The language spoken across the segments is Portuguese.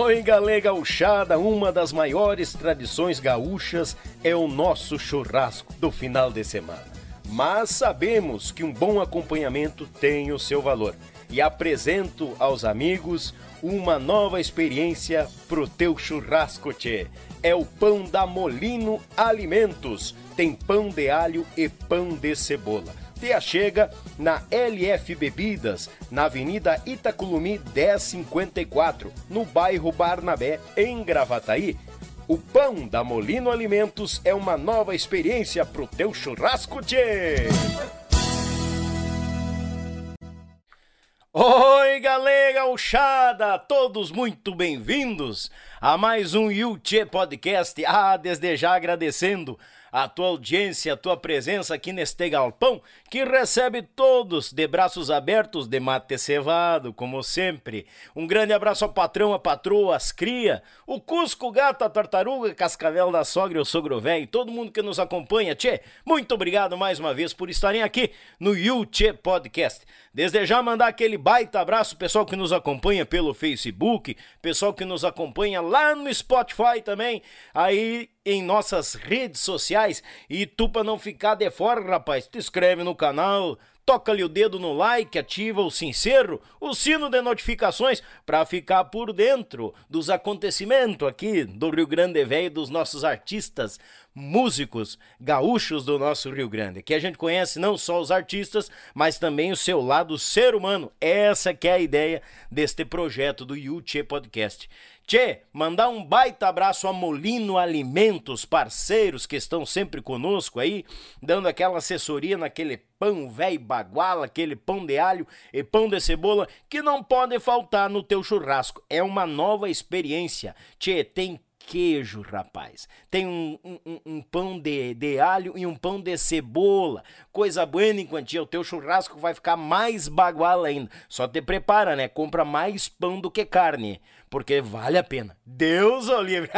Oi, galera gauchada, uma das maiores tradições gaúchas é o nosso churrasco do final de semana. Mas sabemos que um bom acompanhamento tem o seu valor. E apresento aos amigos uma nova experiência pro teu churrasco, tchê. É o pão da Molino Alimentos. Tem pão de alho e pão de cebola. Te achega na LF Bebidas, na Avenida Itaculumi 1054, no bairro Barnabé, em Gravataí. O pão da Molino Alimentos é uma nova experiência pro teu churrasco, tchê! Oi, galera gauchada! Todos muito bem-vindos a mais um YouTchê Podcast. Desde já agradecendo a tua audiência, a tua presença aqui neste galpão, que recebe todos de braços abertos, de mate cevado, como sempre. Um grande abraço ao patrão, à patroa, às cria, o Cusco, o gato, a tartaruga, Cascavel da sogra, o sogro velho, todo mundo que nos acompanha. Tchê, muito obrigado mais uma vez por estarem aqui no YouTchê Podcast. Desde já mandar aquele baita abraço, pessoal que nos acompanha pelo Facebook, pessoal que nos acompanha lá no Spotify também, aí em nossas redes sociais. E tu, pra não ficar de fora, rapaz, te inscreve no canal, toca ali o dedo no like, ativa o sincero, o sino de notificações, para ficar por dentro dos acontecimentos aqui do Rio Grande Velho, dos nossos artistas, músicos gaúchos do nosso Rio Grande, que a gente conhece não só os artistas, mas também o seu lado ser humano. Essa que é a ideia deste projeto do YouTchê Podcast. Tchê, mandar um baita abraço a Molino Alimentos, parceiros que estão sempre conosco aí, dando aquela assessoria naquele pão velho baguala, aquele pão de alho e pão de cebola, que não pode faltar no teu churrasco. É uma nova experiência. Tchê, tem queijo, rapaz. Tem um pão de alho e um pão de cebola. Coisa buena em quantia. O teu churrasco vai ficar mais baguala ainda. Só te prepara, né? Compra mais pão do que carne, porque vale a pena. Deus o livre.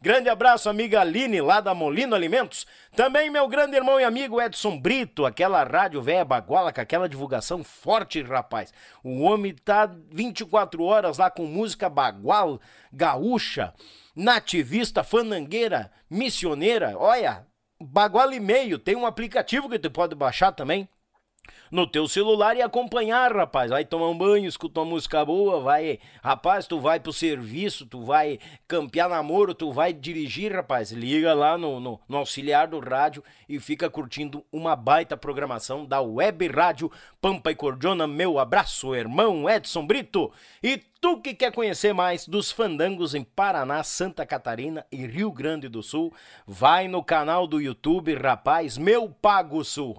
Grande abraço, amiga Aline, lá da Molino Alimentos. Também meu grande irmão e amigo Edson Brito, aquela rádio velha baguala, com aquela divulgação forte, rapaz. O homem tá 24 horas lá com música bagual, gaúcha, nativista, fanangueira, missioneira. Olha, bagual e meio, tem um aplicativo que tu pode baixar também no teu celular e acompanhar, rapaz. Vai tomar um banho, escuta uma música boa, vai, rapaz, tu vai pro serviço, tu vai campear namoro, tu vai dirigir, rapaz, liga lá no auxiliar do rádio e fica curtindo uma baita programação da Web Rádio Pampa e Cordiona. Meu abraço, irmão Edson Brito. E tu que quer conhecer mais dos fandangos em Paraná, Santa Catarina e Rio Grande do Sul, vai no canal do YouTube, rapaz, Meu Pago Sul.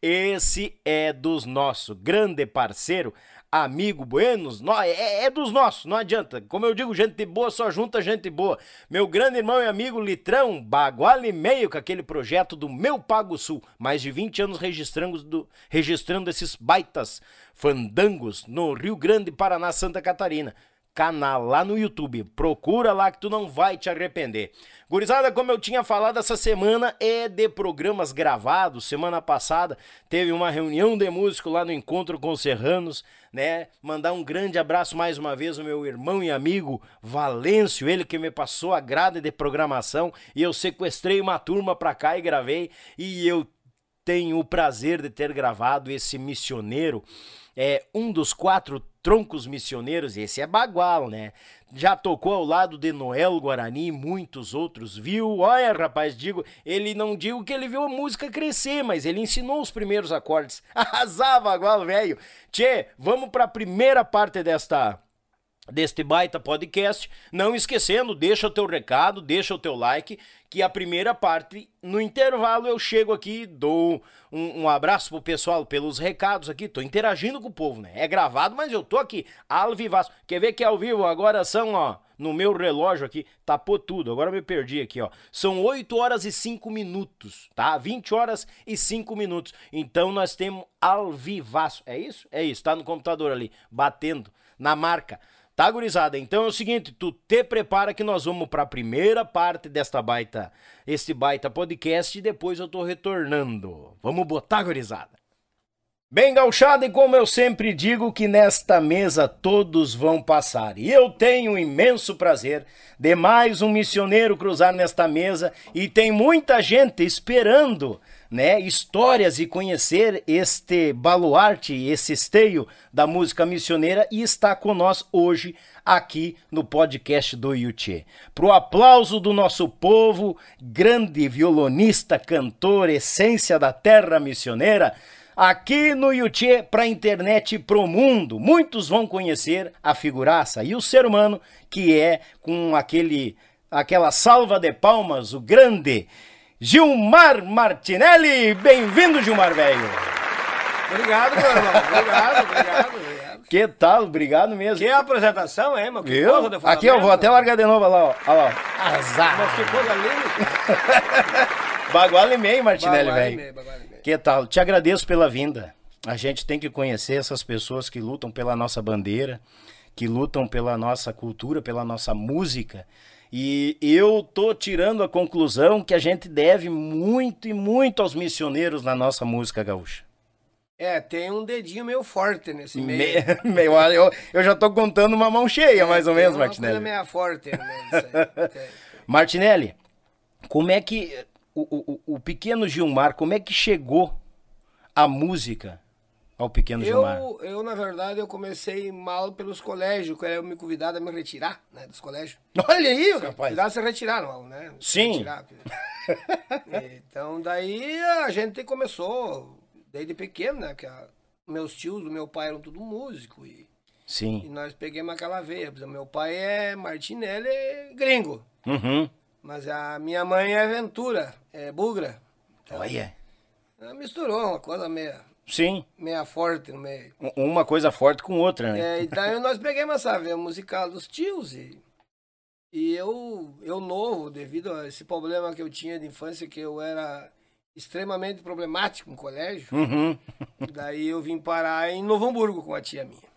Esse é dos nossos, grande parceiro, amigo Buenos, é dos nossos, não adianta. Como eu digo, gente boa só junta gente boa. Meu grande irmão e amigo Litrão, bagual e meio, com aquele projeto do Meu Pago Sul. Mais de 20 anos registrando esses baitas fandangos no Rio Grande, Paraná, Santa Catarina. Canal lá no YouTube, procura lá que tu não vai te arrepender. Gurizada, como eu tinha falado, essa semana é de programas gravados. Semana passada teve uma reunião de músico lá no Encontro com os Serranos, né? Mandar um grande abraço mais uma vez ao meu irmão e amigo Valêncio, ele que me passou a grade de programação e eu sequestrei uma turma pra cá e gravei. E eu tenho o prazer de ter gravado esse missioneiro, é um dos 4 troncos missioneiros, esse é bagual, né? Já tocou ao lado de Noel Guarani e muitos outros, viu? Olha, rapaz, não digo que ele viu a música crescer, mas ele ensinou os primeiros acordes. Arrasava, bagual, velho! Tchê, vamos para a primeira parte deste baita podcast, não esquecendo, deixa o teu recado, deixa o teu like, que a primeira parte, no intervalo, eu chego aqui, dou um abraço pro pessoal pelos recados aqui, tô interagindo com o povo, né? É gravado, mas eu tô aqui, ao vivaço. Quer ver que ao vivo agora são, ó, no meu relógio aqui, tapou tudo, agora eu me perdi aqui, ó. São 8h05, tá? 20h05. Então nós temos ao vivaço, é isso? É isso, tá no computador ali, batendo na marca. Tá, gurizada? Então é o seguinte, tu te prepara que nós vamos pra primeira parte este baita podcast e depois eu tô retornando. Vamos botar, gurizada! Bem, gauchada, e como eu sempre digo que nesta mesa todos vão passar, e eu tenho o imenso prazer de mais um missioneiro cruzar nesta mesa, e tem muita gente esperando, né, histórias e conhecer este baluarte, esse esteio da música missioneira, e está com nós hoje aqui no podcast do YouTchê. Pro aplauso do nosso povo, grande violonista, cantor, essência da terra missioneira, aqui no YouTchê, para a internet e para o mundo, muitos vão conhecer a figuraça e o ser humano que é, com aquela salva de palmas, o grande Gilmar Martinelli. Bem-vindo, Gilmar, velho. Obrigado, meu irmão. Obrigado. Que tal? Obrigado mesmo. Que apresentação, hein, meu? Que coisa de fundamento. Aqui eu vou até largar de novo, olha lá. Ó. Olha lá. Azar. Mas que coisa linda. Bagual e meio, Martinelli, velho. Que tal? Te agradeço pela vinda. A gente tem que conhecer essas pessoas que lutam pela nossa bandeira, que lutam pela nossa cultura, pela nossa música. E eu tô tirando a conclusão que a gente deve muito e muito aos missioneiros na nossa música gaúcha. É, tem um dedinho meio forte nesse meio. Eu já tô contando uma mão cheia, mais ou menos, Martinelli. Tem uma meia forte. Martinelli, como é que... O pequeno Gilmar, como é que chegou a música ao pequeno Gilmar? Eu, na verdade, eu comecei mal pelos colégios, que eu me convidado a me retirar, né, dos colégios. Olha aí, rapaz! Se retiraram, né? Sim. Retirar. Então, daí a gente começou, desde pequeno, né, que meus tios do meu pai eram tudo músico e... Sim. E nós pegamos aquela veia, meu pai é Martinelli, é gringo. Uhum. Mas a minha mãe é Ventura, é búlgara. Então, olha. Ela misturou uma coisa meia... Sim. Meia forte no meio. Uma coisa forte com outra, né? É, então nós pegamos essa veia musical dos tios e eu novo, devido a esse problema que eu tinha de infância, que eu era extremamente problemático no colégio. Uhum. Daí eu vim parar em Novo Hamburgo com a tia minha.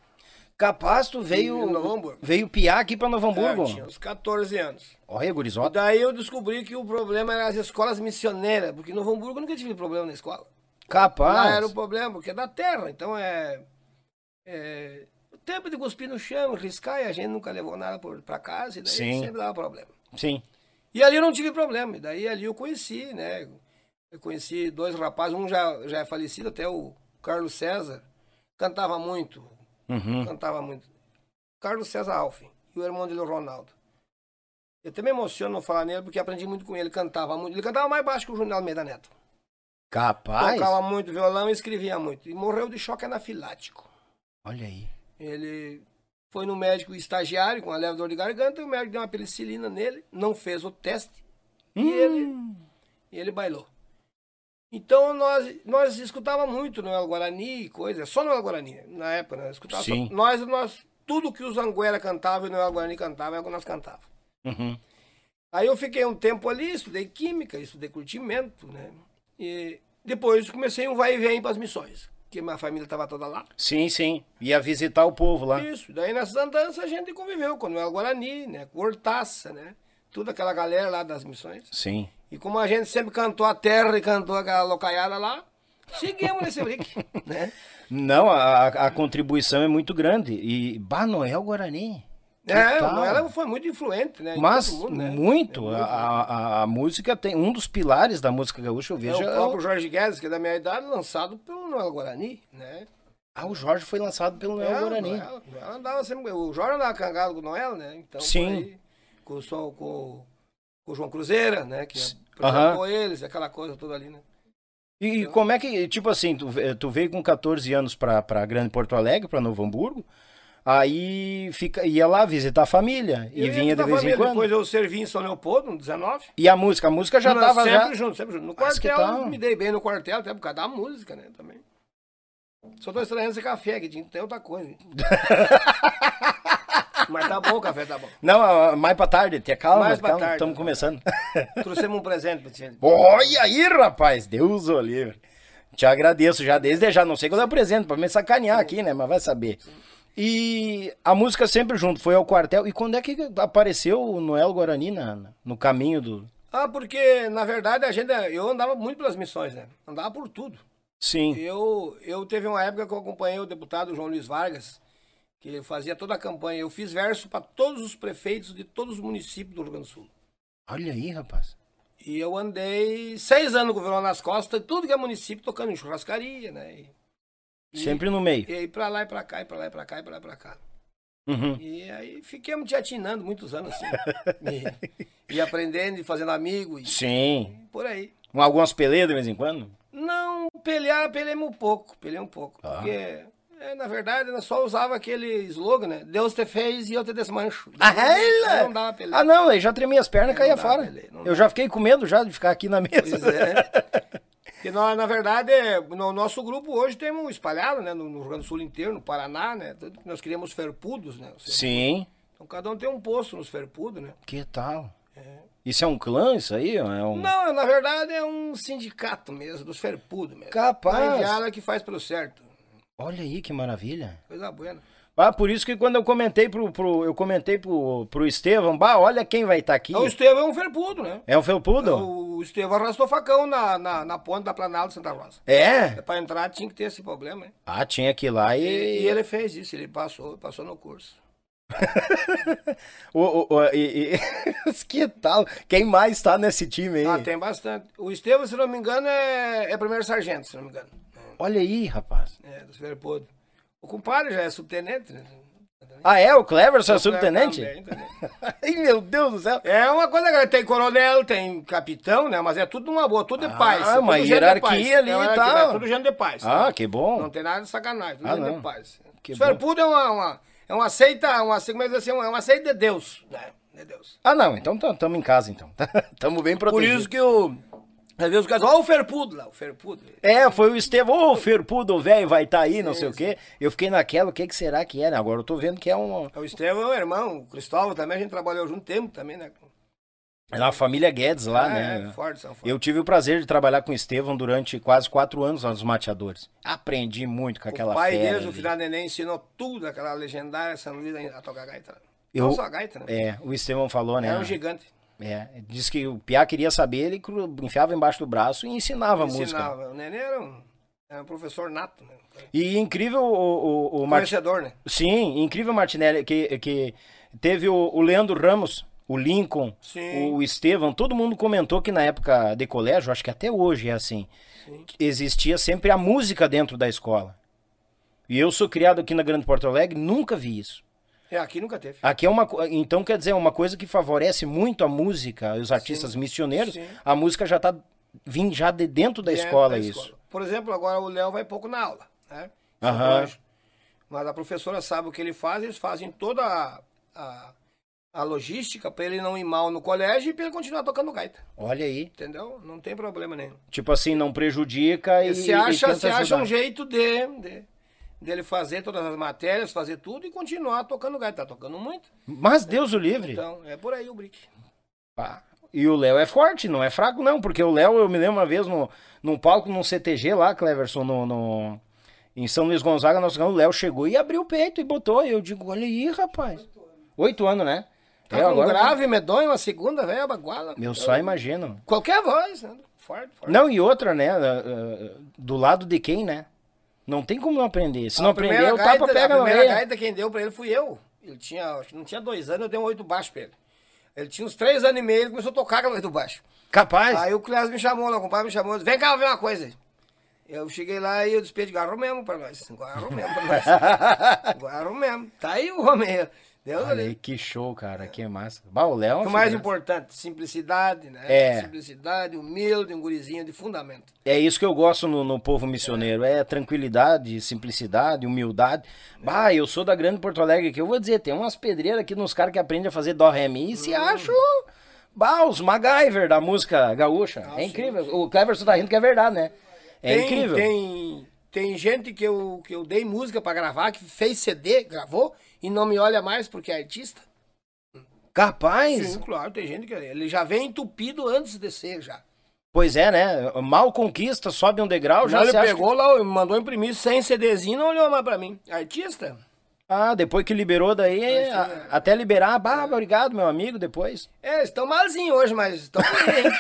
Capaz, tu veio piar aqui pra Novo Hamburgo? Eu tinha uns 14 anos. Olha, gurizota. Daí eu descobri que o problema era as escolas missioneiras, porque em Novo Hamburgo eu nunca tive problema na escola. Capaz. Lá era o problema, porque é da terra, então é o tempo de cuspir no chão, riscar, e a gente nunca levou nada pra casa, e daí sim, sempre dava problema. Sim. E ali eu não tive problema, e daí ali eu conheci, né? Eu conheci dois rapazes, um já é falecido, até o Carlos César, cantava muito. Uhum. Cantava muito. Carlos César Alfin e o irmão dele, o Ronaldo. Eu até me emociono falar nele porque aprendi muito com ele. Cantava muito. Ele cantava mais baixo que o Júnior Almeida Neto. Capaz. Tocava muito violão e escrevia muito. E morreu de choque anafilático. Olha aí. Ele foi no médico estagiário com a leve dor de garganta. E o médico deu uma penicilina nele. Não fez o teste. E ele bailou. Então nós escutava muito Noel Guarani, coisa, só Noel Guarani, na época, né? Escutava só, nós tudo que os Anguera cantavam e Noel Guarani cantava é o que nós cantava. Uhum. Aí eu fiquei um tempo ali, estudei química, estudei curtimento, né? E depois comecei um vai e vem para as missões, porque minha família estava toda lá. Sim, sim, ia visitar o povo lá. Isso, daí nessas andanças a gente conviveu com Noel Guarani, né? Com Hortaça, né? Toda aquela galera lá das missões. Sim. E como a gente sempre cantou a terra e cantou aquela locaiada lá, seguimos nesse brick, né? Não, a contribuição é muito grande. E Noel Guarani. É, o Noel foi muito influente, né? Mas mundo, né? Muito. A música tem... Um dos pilares da música gaúcha, eu vejo... É o próprio Jorge Guedes, que é da minha idade, lançado pelo Noel Guarani, né? Ah, o Jorge foi lançado pelo Noel Guarani. O Jorge andava cangado com o Noel, né? Então, sim. Foi... Com o João Cruzeira, né? Que apresentou eles, aquela coisa toda ali, né? E então, como é que, tipo assim, tu veio com 14 anos pra Grande Porto Alegre, pra Novo Hamburgo, aí ia lá visitar a família e vinha de vez em quando. Depois eu servi em São Leopoldo, no 19. E a música já tava sempre junto. No quartel, eu me dei bem no quartel, até por causa da música, né? Também. Só tô estranhando esse café aqui, tem outra coisa. Mas tá bom, o café tá bom. Não, mais pra tarde, te calma, estamos começando. Trouxemos um presente pra ti. Olha aí, rapaz, Deus o livre. Te agradeço já, desde já, não sei quando é o presente, pra me sacanear aqui, né, mas vai saber. E a música sempre junto, foi ao quartel, e quando é que apareceu o Noel Guarani no caminho do... Ah, porque, na verdade, eu andava muito pelas missões, né, andava por tudo. Sim. Eu teve uma época que eu acompanhei o deputado João Luiz Vargas, que ele fazia toda a campanha. Eu fiz verso para todos os prefeitos de todos os municípios do Rio Grande do Sul. Olha aí, rapaz. E eu andei 6 anos com o violão nas costas, tudo que é município, tocando em churrascaria, né? E, sempre no meio. E pra lá e pra cá, e pra lá e pra cá, e pra lá e pra cá. Uhum. E aí fiquemos te atinando muitos anos assim. e aprendendo e fazendo amigo. E, sim. E por aí. Com algumas peleias de vez em quando? Não, peleamos um pouco. Ah. Porque, na verdade, eu só usava aquele slogan, né? Deus te fez e eu te desmancho. Ah, ela? Não dava peleia. Ah, não, eu já tremia as pernas e caía fora. Peleia, eu já fiquei com medo já de ficar aqui na mesa. Pois é. Porque nós, na verdade, no nosso grupo hoje tem um espalhado, né? No Rio Grande do Sul inteiro, no Paraná, né? Nós criamos ferpudos, né? Seja, sim. Então cada um tem um posto nos ferpudos, né? Que tal? É. Isso é um clã, isso aí? É um... Não, na verdade é um sindicato mesmo, dos ferpudos mesmo. Capaz. Uma que faz pelo certo. Olha aí, que maravilha. Coisa boa. Ah, por isso que quando eu comentei pro Estevão, bah, olha quem vai estar aqui. O Estevão é um felpudo, né? É um felpudo? O Estevão arrastou facão na ponte da Planalto Santa Rosa. É? Pra entrar tinha que ter esse problema, hein? Ah, tinha que ir lá e ele fez isso, ele passou no curso. Que tal? Quem mais tá nesse time aí? Ah, tem bastante. O Estevão, se não me engano, é primeiro sargento, se não me engano. Olha aí, rapaz. É, dos felpudos. O compadre já é subtenente, né? Ah, é? O Cleverson é subtenente? Também. Ai, meu Deus do céu. É uma coisa, galera. Tem coronel, tem capitão, né? Mas é tudo numa boa, tudo de paz. Ah, uma hierarquia ali e tal. É tudo gênero de paz. Ah, né? Que bom. Não tem nada de sacanagem, tudo gênero de paz. O Ferpudo é uma seita, uma seita de Deus, né? De Deus. Ah, não. Então estamos em casa, então. Estamos bem protegidos. Por isso que o... Às vezes os caras, ó, o Ferpudo lá, o Ferpudo. É, foi o Estevão, ô, o Ferpudo, velho, vai estar aí, não sei o quê. Eu fiquei naquela, o que que será que era? Agora eu tô vendo que é um... O Estevão é o irmão, o Cristóvão também, a gente trabalhou junto tempo também, né? É na família Guedes lá, né? É, forte, são forte. Eu tive o prazer de trabalhar com o Estevão durante quase 4 anos lá nos mateadores. Aprendi muito com aquela fera. O pai deles, o filho da neném, ensinou tudo, aquela legendária São Luís a tocar gaita. Não só a gaita, né? É, o Estevão falou, né? Era um gigante. É, diz que o Piá queria saber, ele enfiava embaixo do braço e ensinava música. Ensinava, o Nenê era um professor nato, né? E incrível o conhecedor, né? Sim, incrível o Martinelli, que teve o Leandro Ramos, o Lincoln, sim, o Estevão, todo mundo comentou que na época de colégio, acho que até hoje é assim, sim, existia sempre a música dentro da escola. E eu sou criado aqui na Grande Porto Alegre, nunca vi isso. É, aqui nunca teve. Aqui é uma, então, quer dizer, uma coisa que favorece muito a música, os artistas, sim, missioneiros, sim, a música já tá vindo já de dentro da escola, isso. Escola. Por exemplo, agora o Léo vai pouco na aula, né? Aham. Mas a professora sabe o que ele faz, eles fazem toda a logística para ele não ir mal no colégio e para ele continuar tocando gaita. Olha aí. Entendeu? Não tem problema nenhum. Tipo assim, não prejudica e se acha um jeito dele fazer todas as matérias, fazer tudo e continuar tocando gaita. Tá tocando muito. Mas Deus o livre. Então, é por aí o brick. Pá. E o Léo é forte, não é fraco não, porque o Léo, eu me lembro uma vez num palco, num CTG lá, Cleverson, em São Luís Gonzaga, o Léo chegou e abriu o peito e botou. E eu digo, olha aí, rapaz. 8 anos, né? Tá com agora, grave, medonho, uma segunda, velho, baguala. Eu só imagino. Qualquer voz, né? Forte. Não, e outra, né? Do lado de quem, né? Não tem como não aprender. Se não aprender, o tapa pega na orelha. A primeira gaita quem deu pra ele fui eu. Ele tinha, não tinha 2 anos, eu dei um 8 baixo pra ele. Ele tinha uns 3 anos e meio, ele começou a tocar aquela 8 baixo. Capaz? Aí o Clésio me chamou, o compadre me chamou, disse, vem cá, ver uma coisa. Eu cheguei lá e eu despedi, garro mesmo pra nós. Tá aí o Romeu. Olha aí, que show, cara, que massa. Bah, o Léo, o mais importante, simplicidade, né? É. Simplicidade, humilde, um gurizinho de fundamento. É isso que eu gosto no povo missioneiro, é tranquilidade, simplicidade, humildade. Bah, eu sou da Grande Porto Alegre aqui, eu vou dizer, tem umas pedreiras aqui nos caras que aprendem a fazer dó, ré, mi, e se acham, bah, os MacGyver da música gaúcha. É incrível, sim. O Cleverson tá rindo que é verdade, né? É incrível. Tem gente que eu dei música pra gravar, que fez CD, gravou, e não me olha mais porque é artista. Capaz? Sim, claro, tem gente que ele já vem entupido antes de ser, já. Pois é, né? Mal conquista, sobe um degrau, já se acha... Ele pegou lá, mandou imprimir 100 CDzinhos e não olhou mais pra mim. Artista? Ah, depois que liberou daí, até liberar. Ah, obrigado, meu amigo, depois. É, estão malzinho hoje, mas estão bem, hein?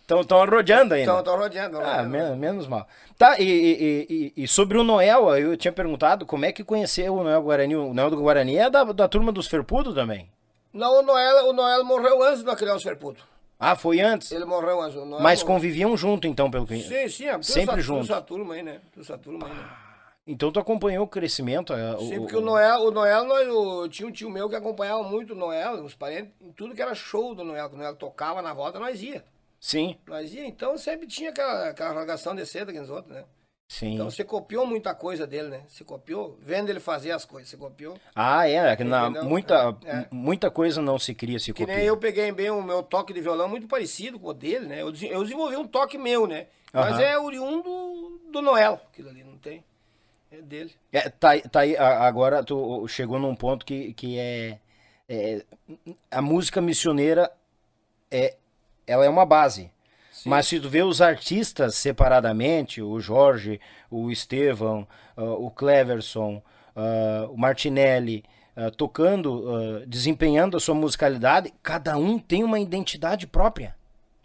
Estão rodeando ainda. Estão rodeando. Ah, menos mal. Tá, e sobre o Noel, eu tinha perguntado como é que conheceu o Noel Guarani. O Noel do Guarani é da turma dos Ferpudo também? Não, o Noel morreu antes de nós criar os Ferpudo. Ah, foi antes? Ele morreu antes. Mas morreu. Conviviam junto, então, pelo que... Sim, sempre junto. Essa turma aí, né? Essa turma aí, né? Então tu acompanhou o crescimento? Sim, porque o Noel, tinha um tio meu que acompanhava muito o Noel, os parentes, tudo que era show do Noel, que o Noel tocava na volta, nós ia. Sim. Nós ia, então sempre tinha aquela rasgação de seda que nos outros, né? Sim. Então você copiou muita coisa dele, né? Você copiou, vendo ele fazer as coisas, você copiou. Ah, é, muita coisa não se cria, se copia. Que nem eu peguei bem o meu toque de violão, muito parecido com o dele, né? Eu desenvolvi um toque meu, né? Mas é oriundo do Noel, aquilo ali, não tem... dele. É, tá aí, agora tu chegou num ponto que a música missioneira ela é uma base. Sim. Mas se tu vê os artistas separadamente, o Jorge, o Estevão, o Cleverson, o Martinelli, tocando, desempenhando a sua musicalidade, cada um tem uma identidade própria.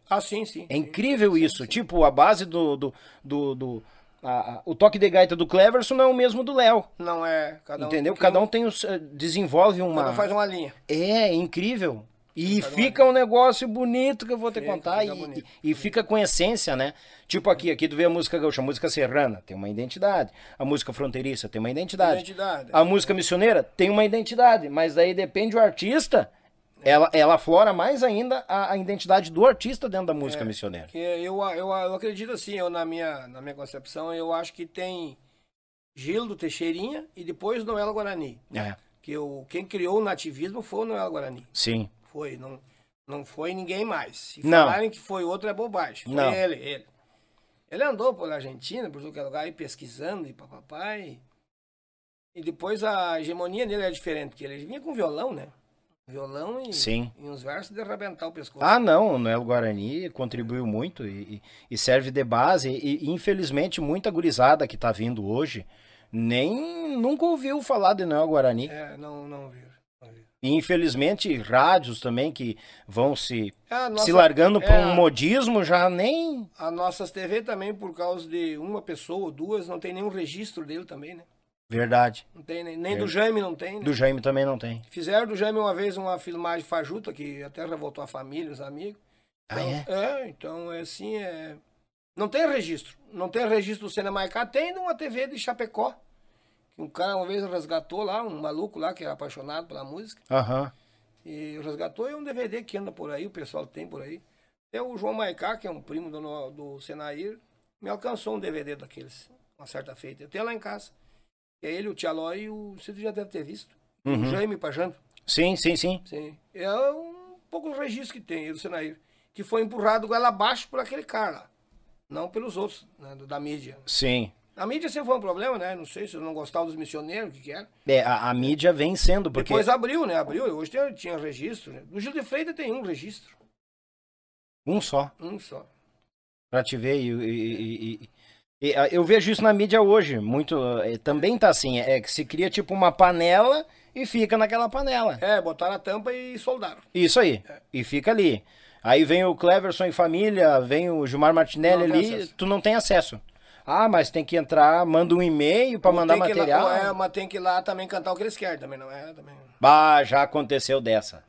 Ah, sim, sim. É incrível isso. Tipo, a base o toque de gaita do Cleverson não é o mesmo do Léo. Não é. Entendeu? Cada um tem desenvolve uma... Cada um faz uma linha. É incrível. E fica um negócio bonito que eu vou te contar. E fica com essência, né? Tipo aqui tu vê a música gaúcha. A música serrana tem uma identidade. A música fronteiriça tem uma identidade. A música missioneira tem uma identidade. Mas daí depende do artista... Ela aflora mais ainda a identidade do artista dentro da música missioneira. Eu acredito assim, na minha concepção, eu acho que tem Gildo Teixeirinha e depois Noel Guarani. É. Quem criou o nativismo foi o Noel Guarani. Sim. Foi, não foi ninguém mais. Se falarem que foi outro é bobagem. Foi não. Ele. Ele andou pela Argentina, por qualquer lugar, aí pesquisando e papapá. E depois a hegemonia dele é diferente, porque ele vinha com violão, né? Violão e uns versos de arrebentar o pescoço. Ah, não, o Noel Guarani contribuiu muito e serve de base. E infelizmente, muita gurizada que tá vindo hoje nunca ouviu falar de Noel Guarani. É, não ouviu. E infelizmente, rádios também que vão se largando para um modismo, já nem... As nossas TV também, por causa de uma pessoa ou duas, não tem nenhum registro dele também, né? Verdade. Não tem, nem do Jaime não tem. Né? Do Jaime também não tem. Fizeram do Jaime uma vez uma filmagem fajuta, que até revoltou a família, os amigos. Então, então é assim, não tem registro. Não tem registro do Cinemaicá, tem numa TV de Chapecó. Que um cara uma vez resgatou lá, um maluco lá que era apaixonado pela música. E resgatou, e um DVD que anda por aí, o pessoal tem por aí. Até o João Maicá, que é um primo do Senair, me alcançou um DVD daqueles, uma certa feita. Eu tenho lá em casa. É ele, o Tchaló e o... Você já deve ter visto. Uhum. O Jaime Pajanto. Sim. É um pouco o registro que tem, do Senair. Que foi empurrado goela abaixo por aquele cara. Não pelos outros, né, da mídia. Sim. A mídia sempre foi um problema, né? Não sei se eu não gostava dos missioneiros, o que era. É, a mídia vem sendo, porque... Depois abriu, né? Hoje tinha registro. Né? No Gil de Freitas tem um registro. Um só? Um só. Pra te ver Eu vejo isso na mídia hoje, muito. Também tá assim, é que se cria tipo uma panela e fica naquela panela. É, botaram a tampa e soldaram. Isso aí, e fica ali. Aí vem o Cleverson e família, vem o Gilmar Martinelli ali, tu não tem acesso. Ah, mas tem que entrar, manda um e-mail pra mandar material. Mas tem que ir lá também cantar o que eles querem, também não é? Também... Bah, já aconteceu dessa.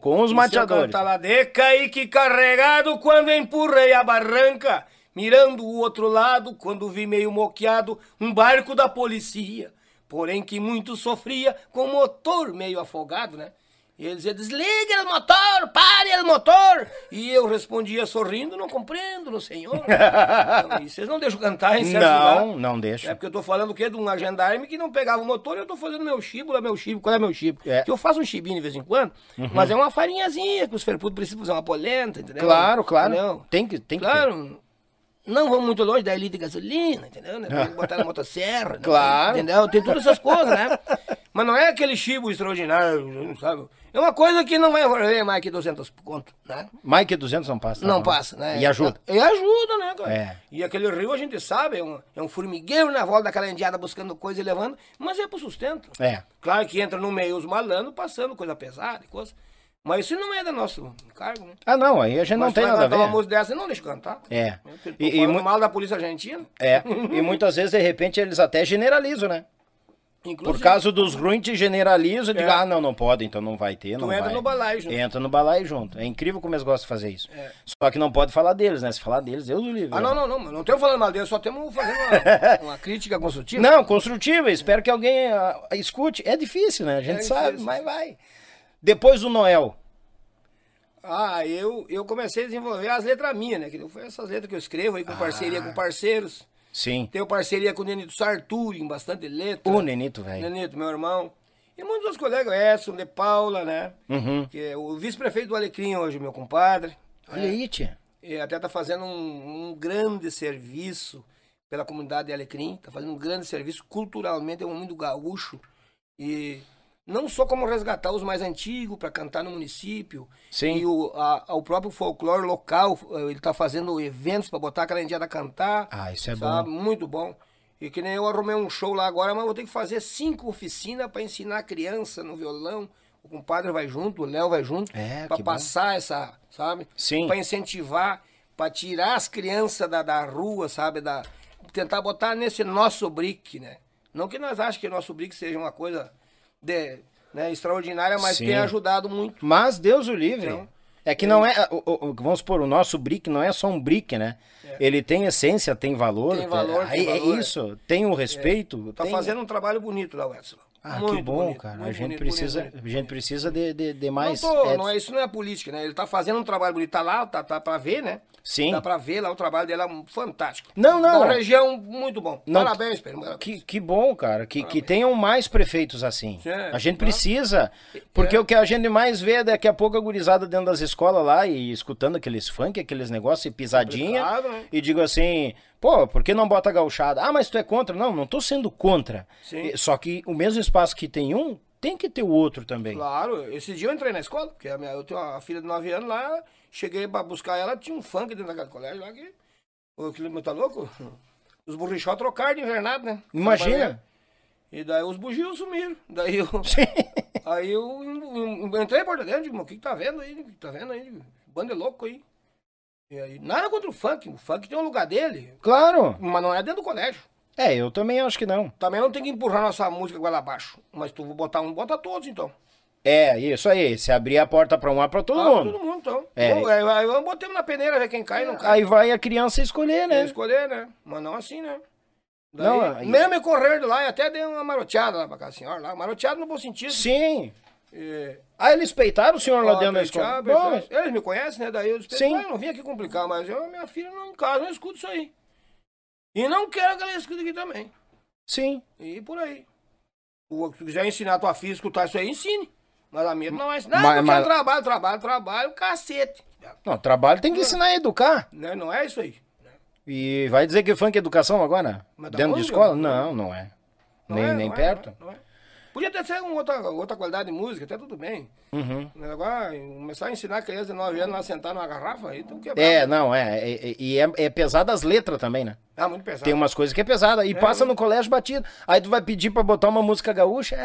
Com os mateadores. Tá lá de Caíque carregado quando empurrei a barranca. Mirando o outro lado, quando vi meio moqueado, um barco da polícia, porém que muito sofria, com o motor meio afogado, né? E eles diziam, desliga o motor, pare o motor! E eu respondia sorrindo, não compreendo, no senhor. Então, e vocês não deixam cantar em certo lugar? Não deixa. É porque eu tô falando o quê? De um agendarme que não pegava o motor, eu tô fazendo meu chibo. Qual é meu chibo? É. Que eu faço um chibinho de vez em quando, mas é uma farinhazinha, que os ferpudos precisam fazer uma polenta, entendeu? Claro. Entendeu? Tem que ter. Não vamos muito longe da elite de gasolina, entendeu? Botar na motosserra, entendeu? Tem todas essas coisas, né? Mas não é aquele chibo extraordinário, sabe? É uma coisa que não vai envolver mais que 200 conto, né? Mais que 200 não passa. Não passa, né? E ajuda. E ajuda, né, cara? É. E aquele rio, a gente sabe, é um formigueiro na volta da calendiada buscando coisa e levando, mas é pro sustento. É. Claro que entra no meio os malandros passando coisa pesada e coisa... Mas isso não é do nosso cargo, né? Ah, não, aí a gente não tem nada a ver. Mas uma música dessa, não deixa cantar. É. E mal da polícia argentina. É, e muitas vezes, de repente, eles até generalizam, né? Inclusive. Por causa dos ruins, te generalizam e digo, ah, não, não pode, então não vai ter, não vai. Tu entra no balaio junto. Entra no balaio junto. É incrível como eles gostam de fazer isso. É. Só que não pode falar deles, né? Se falar deles, Deus o livre. Ah, não estamos falando mal deles, só estamos fazendo uma crítica construtiva. Não, construtiva, espero que alguém escute. É difícil, né? A gente sabe, mas vai. Depois do Noel. Ah, eu comecei a desenvolver as letras minhas, né? Que foi essas letras que eu escrevo aí com parceria com parceiros. Sim. Tenho parceria com o Nenito Sarturi, em bastante letra. O Nenito, velho. Nenito, meu irmão. E muitos dos colegas, Edson, De Paula, né? Uhum. Que é o vice-prefeito do Alecrim hoje, meu compadre. Olha aí, tia. E até tá fazendo um grande serviço pela comunidade de Alecrim. Tá fazendo um grande serviço culturalmente, é um mundo gaúcho. E... não só como resgatar os mais antigos para cantar no município. Sim. E o próprio folclore local, ele tá fazendo eventos para botar a calendiada a cantar. Ah, isso é bom. Muito bom. E que nem eu arrumei um show lá agora, mas vou ter que fazer 5 oficinas para ensinar a criança no violão. O compadre vai junto, o Léo vai junto. É, para passar essa, sabe? Sim. Para incentivar, para tirar as crianças da rua, sabe? Tentar botar nesse nosso brick, né? Não que nós achamos que nosso brick seja uma coisa... extraordinária, mas sim, tem ajudado muito. Mas Deus o livre. Então, é que não é, vamos supor, o nosso brick não é só um brick, né? É. Ele tem essência, tem valor. Tem valor, tem valor. É isso, tem o respeito. Tá fazendo um trabalho bonito lá, Edson. Ah, muito que bom, bonito, cara. A gente precisa de mais... Isso não é política, né? Ele tá fazendo um trabalho bonito, tá lá, tá pra ver, né? Sim. Dá pra ver lá, o trabalho dele é fantástico. Não. Uma região muito bom. Não, parabéns, Pedro. Que bom, cara. Que tenham mais prefeitos assim. É, a gente precisa. Porque o que a gente mais vê é daqui a pouco a gurizada dentro das escolas lá e escutando aqueles funk, aqueles negócios e pisadinha. Né? E digo assim... pô, por que não bota gauchada? Ah, mas tu é contra? Não tô sendo contra. Sim. Só que o mesmo espaço que tem um, tem que ter o outro também. Claro, esse dia eu entrei na escola, porque eu tenho uma filha de 9 anos lá, cheguei pra buscar ela, tinha um funk dentro daquele colégio lá que... o clima tá louco? Os borrichó trocaram de invernado, né? Imagina! E daí os bugios sumiram. Daí eu... sim. Aí eu entrei por dentro, digo, o que tá vendo aí? O que tá vendo aí? Bando é louco aí. E aí, nada contra o funk. O funk tem um lugar dele. Claro. Mas não é dentro do colégio. É, eu também acho que não. Também não tem que empurrar nossa música goela abaixo. Mas tu botar um, bota todos, então. É, isso aí. Se abrir a porta pra um, é pra todo mundo. Pra todo mundo, então. É. Bom, aí botamos na peneira, ver quem cai e não cai. Aí vai a criança escolher, né? Mas não assim, né? Daí, mesmo eu correndo lá, e até dei uma maroteada lá pra cá, senhora. Lá. Maroteada no bom sentido. Sim. Eles peitaram o senhor lá dentro da escola? Bom, eles me conhecem, né? Daí eu disse, eu não vim aqui complicar, mas minha filha não casa, não escuta isso aí. E não quero que ela escute aqui também. Sim. E por aí. Se tu quiser ensinar a tua filha a escutar isso aí, ensine. Mas a minha não vai ensinar. Não, trabalho, cacete. Não, trabalho tem que ensinar a educar. Não é isso aí. E vai dizer que funk é educação agora? Dentro de escola? Não é. Nem perto? Não é. Podia até ser outra qualidade de música, até tudo bem. Uhum. Agora, começar a ensinar a criança de 9 anos a sentar numa garrafa, aí tem que quebrar. E é pesada as letras também, né? Ah, muito pesado. Tem umas coisas que é pesada. E passa no colégio batido. Aí tu vai pedir pra botar uma música gaúcha.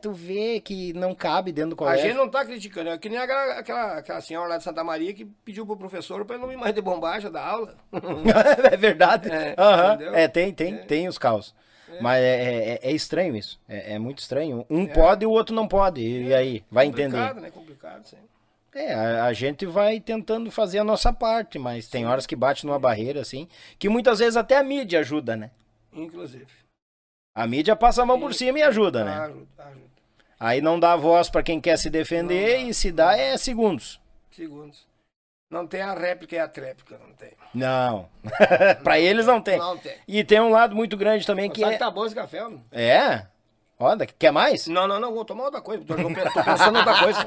Tu vê que não cabe dentro do colégio. A gente não tá criticando. É que nem aquela senhora lá de Santa Maria que pediu pro professor pra ele não ir mais de bombacha da aula. É verdade. Tem os caos. Mas é estranho isso, é muito estranho. Um pode e o outro não pode, e aí, vai entender. Complicado, né? Complicado, sim. A gente vai tentando fazer a nossa parte, mas tem horas que bate numa barreira, assim, que muitas vezes até a mídia ajuda, né? Inclusive. A mídia passa a mão por cima e ajuda, né? Ajuda. Aí não dá voz pra quem quer se defender e se dá segundos. Segundos. Não tem a réplica e a tréplica, não tem. Não. Pra eles não tem. Não tem. E tem um lado muito grande também que é... tá bom esse café, mano. É? Olha, quer mais? Não, vou tomar outra coisa. Tô pensando outra coisa.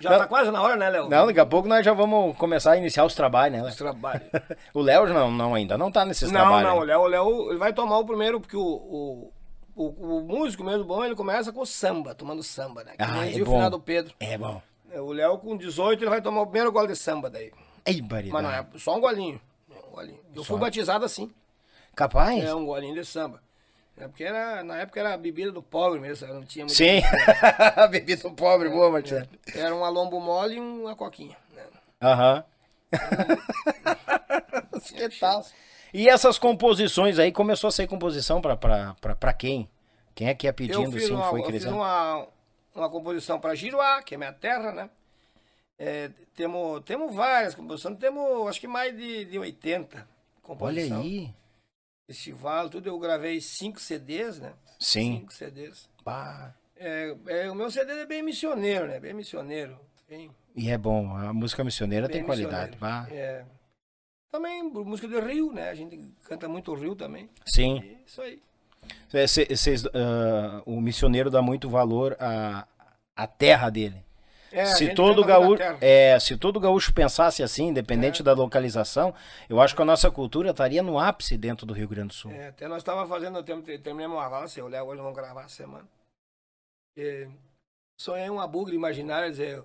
Tá quase na hora, né, Léo? Não, daqui a pouco nós já vamos começar a iniciar os trabalhos, né, Léo? Os trabalhos. O Léo ainda não tá nesses trabalhos. Não, o Léo ele vai tomar o primeiro, porque o O músico mesmo bom, ele começa com samba, tomando samba, né? Que ah, é bom. O final do Pedro. É bom. O Léo, com 18, ele vai tomar o primeiro gole de samba daí. Ei, barilho. Mas não é só um golinho. Um golinho. Eu fui batizado assim. Capaz? É, um golinho de samba. É porque era, na época era a bebida do pobre mesmo, não tinha muito. Sim, a bebida do pobre, boa, Martinelli. Era um lombo mole e uma coquinha. Aham. Que tal? E essas composições aí, começou a sair composição pra quem? Quem é que ia pedindo, assim, foi crescendo? Eu fiz uma composição pra Giruá, que é minha terra, né? É, temos várias composições, temos acho que mais de 80 composições. Olha aí. Festival, tudo, eu gravei 5 CDs, né? Sim. 5 CDs. Bah. O meu CD é bem missioneiro, né? Bem missioneiro. Bem... E é bom, a música missioneira bem tem qualidade. Bah. É. Também música do Rio, né? A gente canta muito o Rio também. Sim. É isso aí. O missioneiro dá muito valor à terra dele. É, se todo gaúcho pensasse assim, independente da localização, eu acho que a nossa cultura estaria no ápice dentro do Rio Grande do Sul. É, até nós estávamos fazendo, terminamos uma roça, eu e o Léo hoje vamos gravar essa semana. E sonhei uma bugre imaginária, dizer,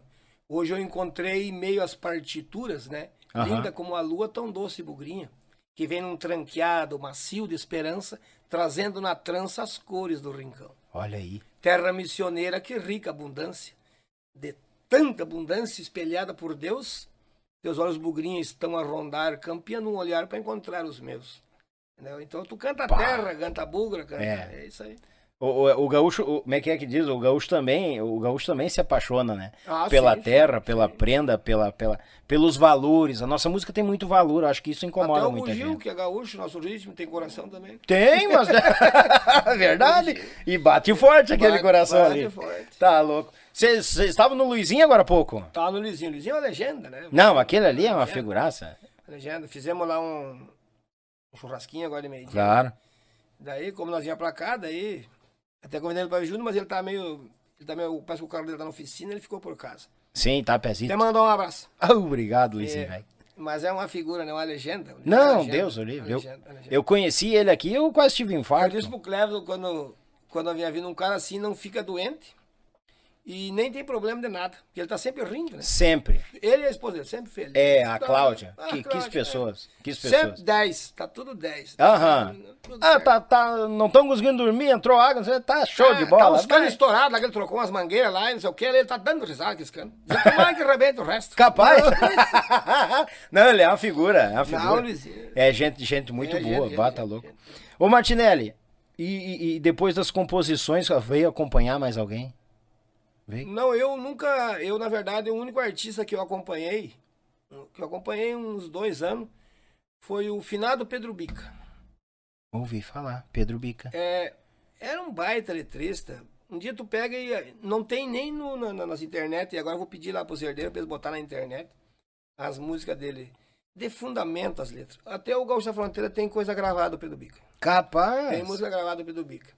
hoje eu encontrei em meio às partituras, né? Uhum. Linda como a lua, tão doce e bugrinha, que vem num tranqueado macio de esperança, trazendo na trança as cores do rincão. Olha aí. Terra missioneira, que rica abundância, de tanta abundância espelhada por Deus, teus olhos bugrinhos estão a rondar, campeando um olhar para encontrar os meus. Entendeu? Então tu canta a terra, canta a bugra, canta. É isso aí. O gaúcho, como é que diz? O gaúcho também se apaixona, né? Ah, pela terra, pela prenda, pelos valores. A nossa música tem muito valor, acho que isso incomoda até muita gente. O Gil, que é gaúcho, nosso ritmo, tem coração também. Tem, mas... Verdade. E bate forte aquele coração ali. Bate forte. Tá louco. Vocês estavam no Luizinho agora há pouco? Tava no Luizinho. Luizinho é uma legenda, né? Não, aquele ali é uma figuraça. Legenda. Fizemos lá um churrasquinho agora de meio-dia. Claro. Daí, como nós íamos pra cá, daí... Até convidei ele para o Júnior, mas ele tá meio... Parece que o carro dele tá na oficina, ele ficou por casa. Sim, tá pezinho. Até mandou um abraço. Obrigado, Luizinho, velho. Mas é uma figura, né? Uma legenda. Não, Deus, eu livre. Eu conheci ele aqui, eu quase tive infarto. Eu disse pro Cleverson, quando eu vinha vindo, um cara assim não fica doente e nem tem problema de nada. Porque ele tá sempre rindo, né? Sempre. Ele e a esposa dele, sempre feliz. É, a Cláudia. Que pessoas. É. 10, tá tudo 10. Aham. Não estão conseguindo dormir, entrou água, não sei, tá show de bola. Tá os canos estourados, lá que ele trocou umas mangueiras lá, não sei o que, ele tá dando risada com esse cano. Tomara que rebenta o resto. Capaz? Não, ele é uma figura, é uma figura. Não, Luizinho. É gente muito boa, bata louco. Ô Martinelli, e depois das composições, veio acompanhar mais alguém? Não, eu nunca, eu na verdade, o único artista que eu acompanhei, uns 2 anos, foi o finado Pedro Bica. Ouvi falar, Pedro Bica. Era um baita letrista. Um dia tu pega e não tem nem nas internet, e agora eu vou pedir lá pros herdeiros pra eles botar na internet as músicas dele. De fundamento as letras. Até o Gaúcho da Fronteira tem coisa gravada do Pedro Bica. Capaz! Tem música gravada do Pedro Bica.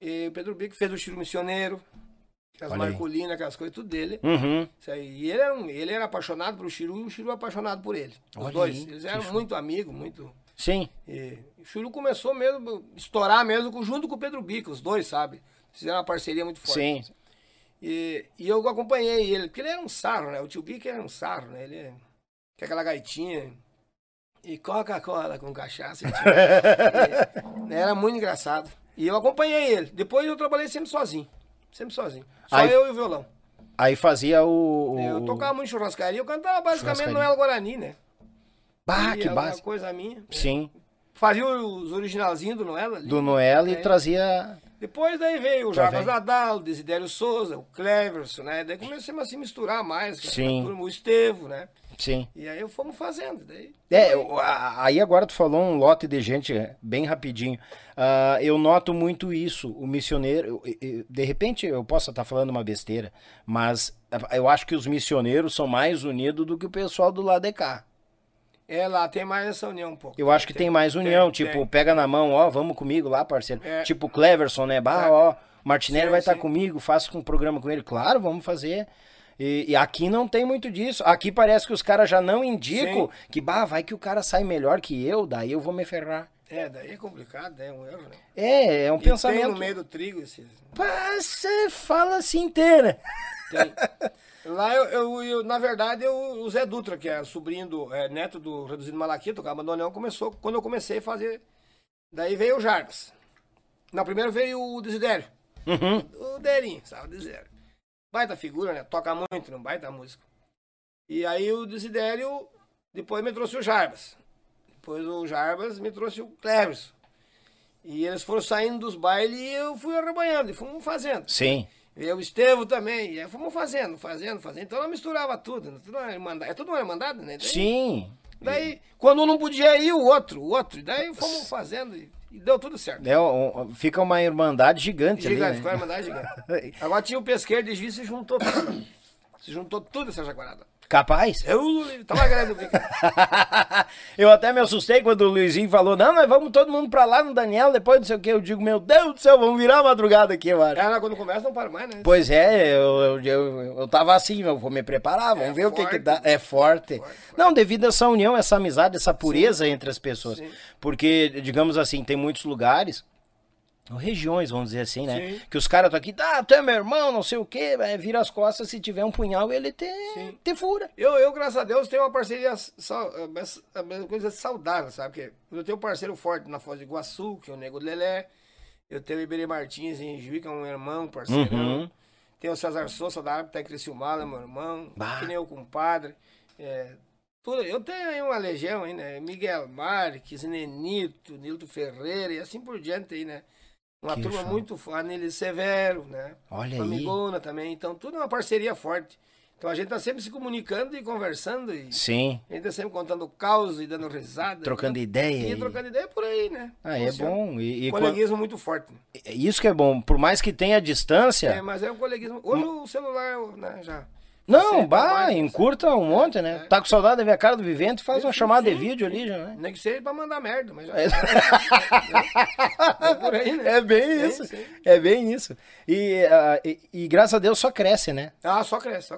E o Pedro Bica fez o estilo missioneiro. As marcolinas, aquelas coisas, tudo dele. Uhum. E ele era apaixonado pelo Chiru e o Chiru apaixonado por ele. Os dois. Aí, eles eram muito amigos, muito... Sim. E o Chiru começou mesmo, estourar mesmo, junto com o Pedro Bica, os dois, sabe? Fizeram uma parceria muito forte. Sim. E eu acompanhei ele, porque ele era um sarro, né? O tio Bica era um sarro, né? Ele tinha aquela gaitinha e Coca-Cola com cachaça. E era muito engraçado. E eu acompanhei ele. Depois eu trabalhei sempre sozinho. Só aí, eu e o violão. Aí fazia Eu tocava muito churrascaria, eu cantava basicamente Noel Guarani, né? Bah, que básico. Coisa minha. Sim. Fazia os originalzinhos do Noel ali. Do Noel e trazia... Depois daí veio o Jarbas Nadal, o Desidério Souza, o Cleverson, né? Daí comecei a se misturar mais. Sim. O Estevão, né? Sim. E aí fomos fazendo. Daí... Aí agora tu falou um lote de gente bem rapidinho. Eu noto muito isso, o missioneiro... De repente eu posso estar falando uma besteira, mas eu acho que os missioneiros são mais unidos do que o pessoal do lado de cá. Lá tem mais essa união um pouco. Eu acho que tem mais união, tipo, pega na mão, ó, vamos comigo lá, parceiro. Tipo, Cleverson, né? Ó, Martinelli vai estar comigo, faço um programa com ele. Claro, vamos fazer. E aqui não tem muito disso. Aqui parece que os caras já não indicam que, vai que o cara sai melhor que eu, daí eu vou me ferrar. É, daí é complicado, é um erro, né? É um e pensamento... tem no meio do trigo esse... Passa, fala-se inteira. Tem. Lá, na verdade, o Zé Dutra, que é sobrinho, neto do Reduzido Malaquito, que abandonou, começou quando eu comecei a fazer. Daí veio o Jarbas. Não, primeiro veio o Desidério. Uhum. O Deirinho, sabe? O Desidério. Baita figura, né? Toca muito, não baita música. E aí o Desidério, depois me trouxe o Jarbas. Depois o Jarbas me trouxe o Cleverson. E eles foram saindo dos bailes e eu fui arrebanhando e fomos fazendo. Sim. E o Estevão também. E aí fomos fazendo. Então ela misturava tudo. É tudo uma irmandade, né? Daí, sim. Daí, quando um não podia ir, o outro. E daí fomos fazendo e deu tudo certo. Fica uma irmandade gigante ali, né? Ficou uma irmandade gigante. Agora tinha o pesqueiro de Juiz e juntou tudo. Se juntou tudo essa jaguarada. Capaz? Eu tava grande. Eu até me assustei quando o Luizinho falou, não, nós vamos todo mundo pra lá no Daniel, depois não sei o que. Eu digo, meu Deus do céu, vamos virar a madrugada aqui, eu acho. Quando começa não para mais, né? Pois é, eu tava assim, eu vou me preparar, vamos ver forte, o que dá. É forte. Não, devido a essa união, essa amizade, essa pureza Sim. entre as pessoas. Sim. Porque, digamos assim, tem muitos lugares... regiões, vamos dizer assim, né? Sim. Que os caras estão aqui, tu é meu irmão, não sei o quê, vira as costas, se tiver um punhal, ele te fura. Eu, graças a Deus, tenho uma parceria, a mesma coisa saudável, sabe? Porque eu tenho um parceiro forte na Foz do Iguaçu, que é o Nego Lelé, eu tenho o Iberê Martins em Juí, que é um irmão, parceirão, tem o César Souza da Árbita, tá em Criciúma, é meu irmão, que nem o compadre, eu tenho aí uma legião aí, né? Miguel Marques, Nenito, Nilton Ferreira e assim por diante aí, né? Uma que turma muito forte, Nelly Severo, né? Olha Amigona aí. Também, então tudo é uma parceria forte. Então a gente tá sempre se comunicando e conversando. E Sim. A gente tá sempre contando caos e dando risada. Trocando ideia. E trocando ideia por aí, né? É bom. E coleguismo muito forte. Isso que é bom, por mais que tenha distância... mas é um coleguismo... Hoje o celular, né, já... Não, encurta um monte, né? Tá com saudade de ver a cara do Vivente, faz uma chamada de vídeo ali já, né? Nem que seja pra mandar merda, mas já... É por aí, né? É bem isso. E graças a Deus só cresce, né? Só cresce.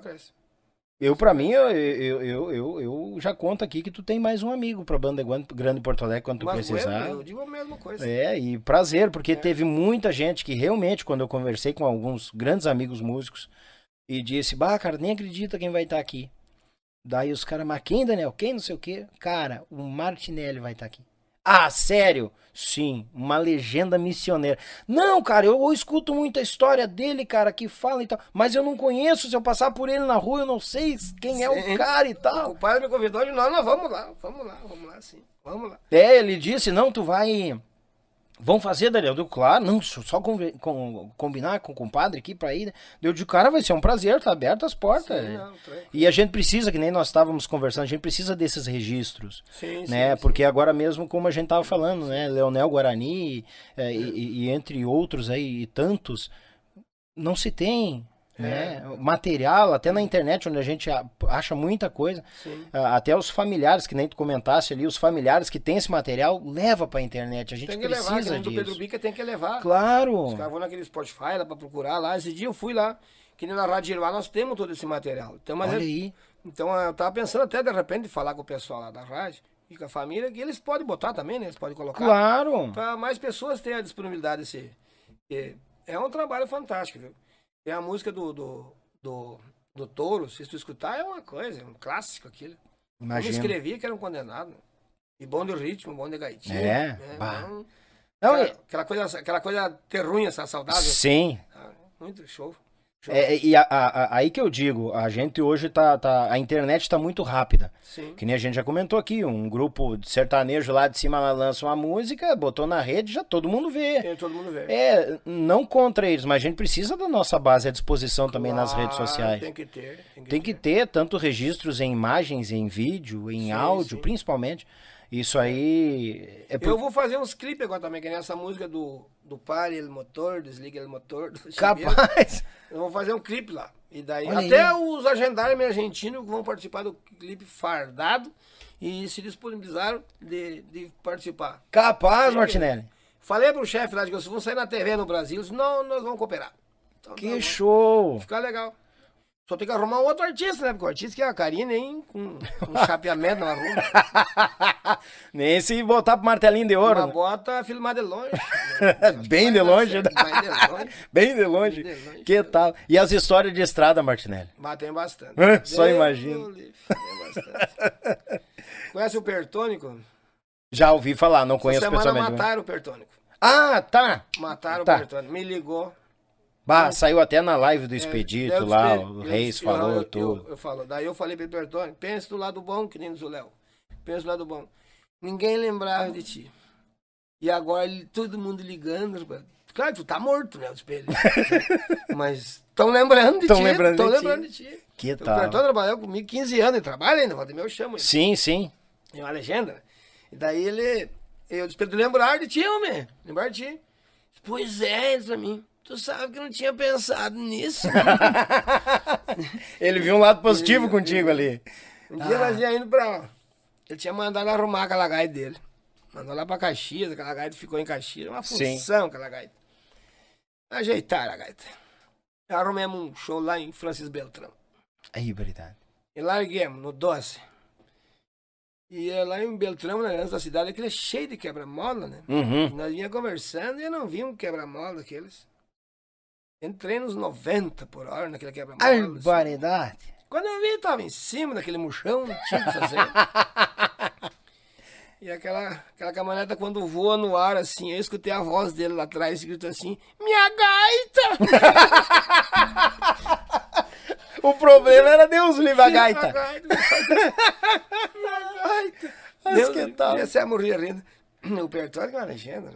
Eu, pra mim, eu já conto aqui que tu tem mais um amigo pra Banda Grande Porto Alegre quando tu precisar. Eu digo a mesma coisa. E prazer, porque teve muita gente que realmente, quando eu conversei com alguns grandes amigos músicos, e disse, cara, nem acredita quem vai estar aqui. Daí os caras, mas quem, Daniel? Quem não sei o quê? Cara, o Martinelli vai estar aqui. Ah, sério? Sim, uma legenda missioneira. Não, cara, eu escuto muita história dele, cara, que fala e tal. Mas eu não conheço, se eu passar por ele na rua, eu não sei quem é o cara e tal. O padre me convidou e nós vamos lá. Ele disse, não, tu vai... Vão fazer, Daniel? Claro, não, só combinar com o compadre aqui pra ir. Eu digo, cara, vai ser um prazer, tá aberto as portas. Sim, não, e a gente precisa, que nem nós estávamos conversando, a gente precisa desses registros. Sim, né? Porque agora mesmo, como a gente tava falando, né? Leonel Guarani e entre outros aí, e tantos, não se tem... material, até na internet, onde a gente acha muita coisa. Sim. Até os familiares, que nem tu comentaste ali, os familiares que tem esse material, leva pra internet, a gente precisa disso. Do Pedro Bica tem que levar. Claro. Os caras vão naquele Spotify lá pra procurar lá, esse dia eu fui lá, que nem na Rádio lá nós temos todo esse material. Então, mas então eu tava pensando até de repente de falar com o pessoal lá da rádio, e com a família, que eles podem botar também, né, eles podem colocar. Claro. Pra mais pessoas terem a disponibilidade desse... É um trabalho fantástico, viu? Tem a música do Touro, se tu escutar, é uma coisa, é um clássico aquilo. Imagina. Eu me escrevia que era um condenado. E bom de ritmo, bom de gaitinho. Aquela coisa terruinha, essa saudável. Sim. Muito show. Aí que eu digo, a gente hoje a internet tá muito rápida. Sim. Que nem a gente já comentou aqui, um grupo de sertanejo lá de cima lança uma música, botou na rede, já todo mundo vê. Não contra eles, mas a gente precisa da nossa base à disposição também nas redes sociais. Tem que ter tanto registros em imagens, em vídeo, em áudio, principalmente. Isso aí... Eu vou fazer uns clipes agora também, que nem essa música do Pare o Motor, Desliga o Motor. Capaz! Eu vou fazer um clipe lá. E daí até os agendários argentinos vão participar do clipe fardado e se disponibilizaram de participar. Capaz, Martinelli! Falei pro chefe lá, se vão sair na TV no Brasil, não, nós vamos cooperar. Então, show! Ficar legal. Só tem que arrumar outro artista, né? Porque o artista que é a Karina, hein? Com chapeamento na rua. Nem se botar pro martelinho de ouro. Uma bota filmar de longe. Né? Bem de longe. Bem de longe. Que tal? E as histórias de estrada, Martinelli? Tem bastante. Só imagino. Tem bastante. Conhece o Bertônico? Já ouvi falar, não conheço pessoalmente. Essa semana mataram o Bertônico. Ah, tá. Mataram o Bertônico. Me ligou. Bah, mas saiu até na live do Expedito lá, o Reis falou tudo. Eu falo, daí eu falei pro Bertônico, pensa do lado bom, que nem diz o Léo. Pensa do lado bom. Ninguém lembrava de ti. E agora todo mundo ligando. Claro, tu tá morto, né, o espelho. Mas estão lembrando de ti. Estão lembrando de ti. Que tal? O Bertônico trabalhou comigo 15 anos, ele trabalha ainda, eu chamo ele. Sim, sim. É uma legenda. E daí ele, eu disse, Pedro, lembrar de ti, homem. Lembrar de ti. Pois é, ele pra mim. Tu sabe que eu não tinha pensado nisso. Ele viu um lado positivo contigo ali. Um dia nós ia indo pra... Ele tinha mandado arrumar aquela gaita dele. Mandou lá pra Caxias, aquela gaita ficou em Caxias. Uma função aquela gaita. Ajeitaram a gaita. Arrumamos um show lá em Francis Beltrão. Aí, verdade. E larguemos no 12. E lá em Beltrão, na da cidade, aquele é cheio de quebra-mola, né? Uhum. Nós vinha conversando e eu não vi um quebra-mola daqueles. Entrei nos 90 por hora naquele quebra-mola. Barbaridade. Assim. Quando eu vi, tava em cima daquele murchão, não tinha o que fazer. E aquela caminhoneta, quando voa no ar, assim, eu escutei a voz dele lá atrás, escrito assim, minha gaita! O problema era Deus livre a gaita. Minha gaita. Minha gaita. Mas que tal? Você ia morrer rindo. O Bertônico é uma legenda,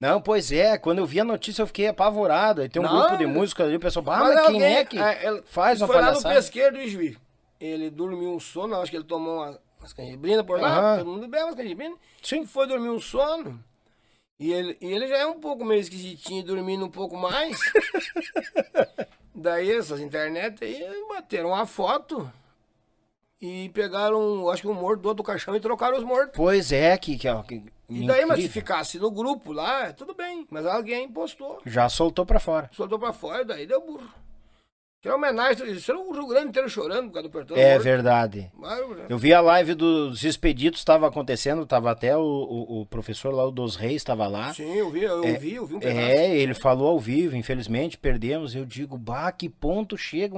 Não, pois é, quando eu vi a notícia eu fiquei apavorado. Aí tem um grupo de músicos ali, o pessoal, mas quem é que faz uma palhaçada? Foi lá no pesqueiro do Ijuí. Ele dormiu um sono, acho que ele tomou umas canjibrinas por lá, todo mundo bebe umas canjibrinas. Sim. Foi dormir um sono, e ele já é um pouco meio esquisitinho, dormindo um pouco mais. Daí essas internet aí bateram uma foto. E pegaram, acho que um morto do outro caixão e trocaram os mortos. Pois é, que e daí, mas se ficasse no grupo lá, tudo bem. Mas alguém postou. Já soltou pra fora. Soltou pra fora, daí deu burro. Que era homenagem, isso era o Rio Grande inteiro chorando por causa do Bertônico. É verdade. Maravilha. Eu vi a live dos Expeditos, estava acontecendo, tava até o professor lá, o dos Reis, estava lá. Sim, eu vi um pedaço. Ele falou ao vivo, infelizmente, perdemos. Eu digo, bah, que ponto chega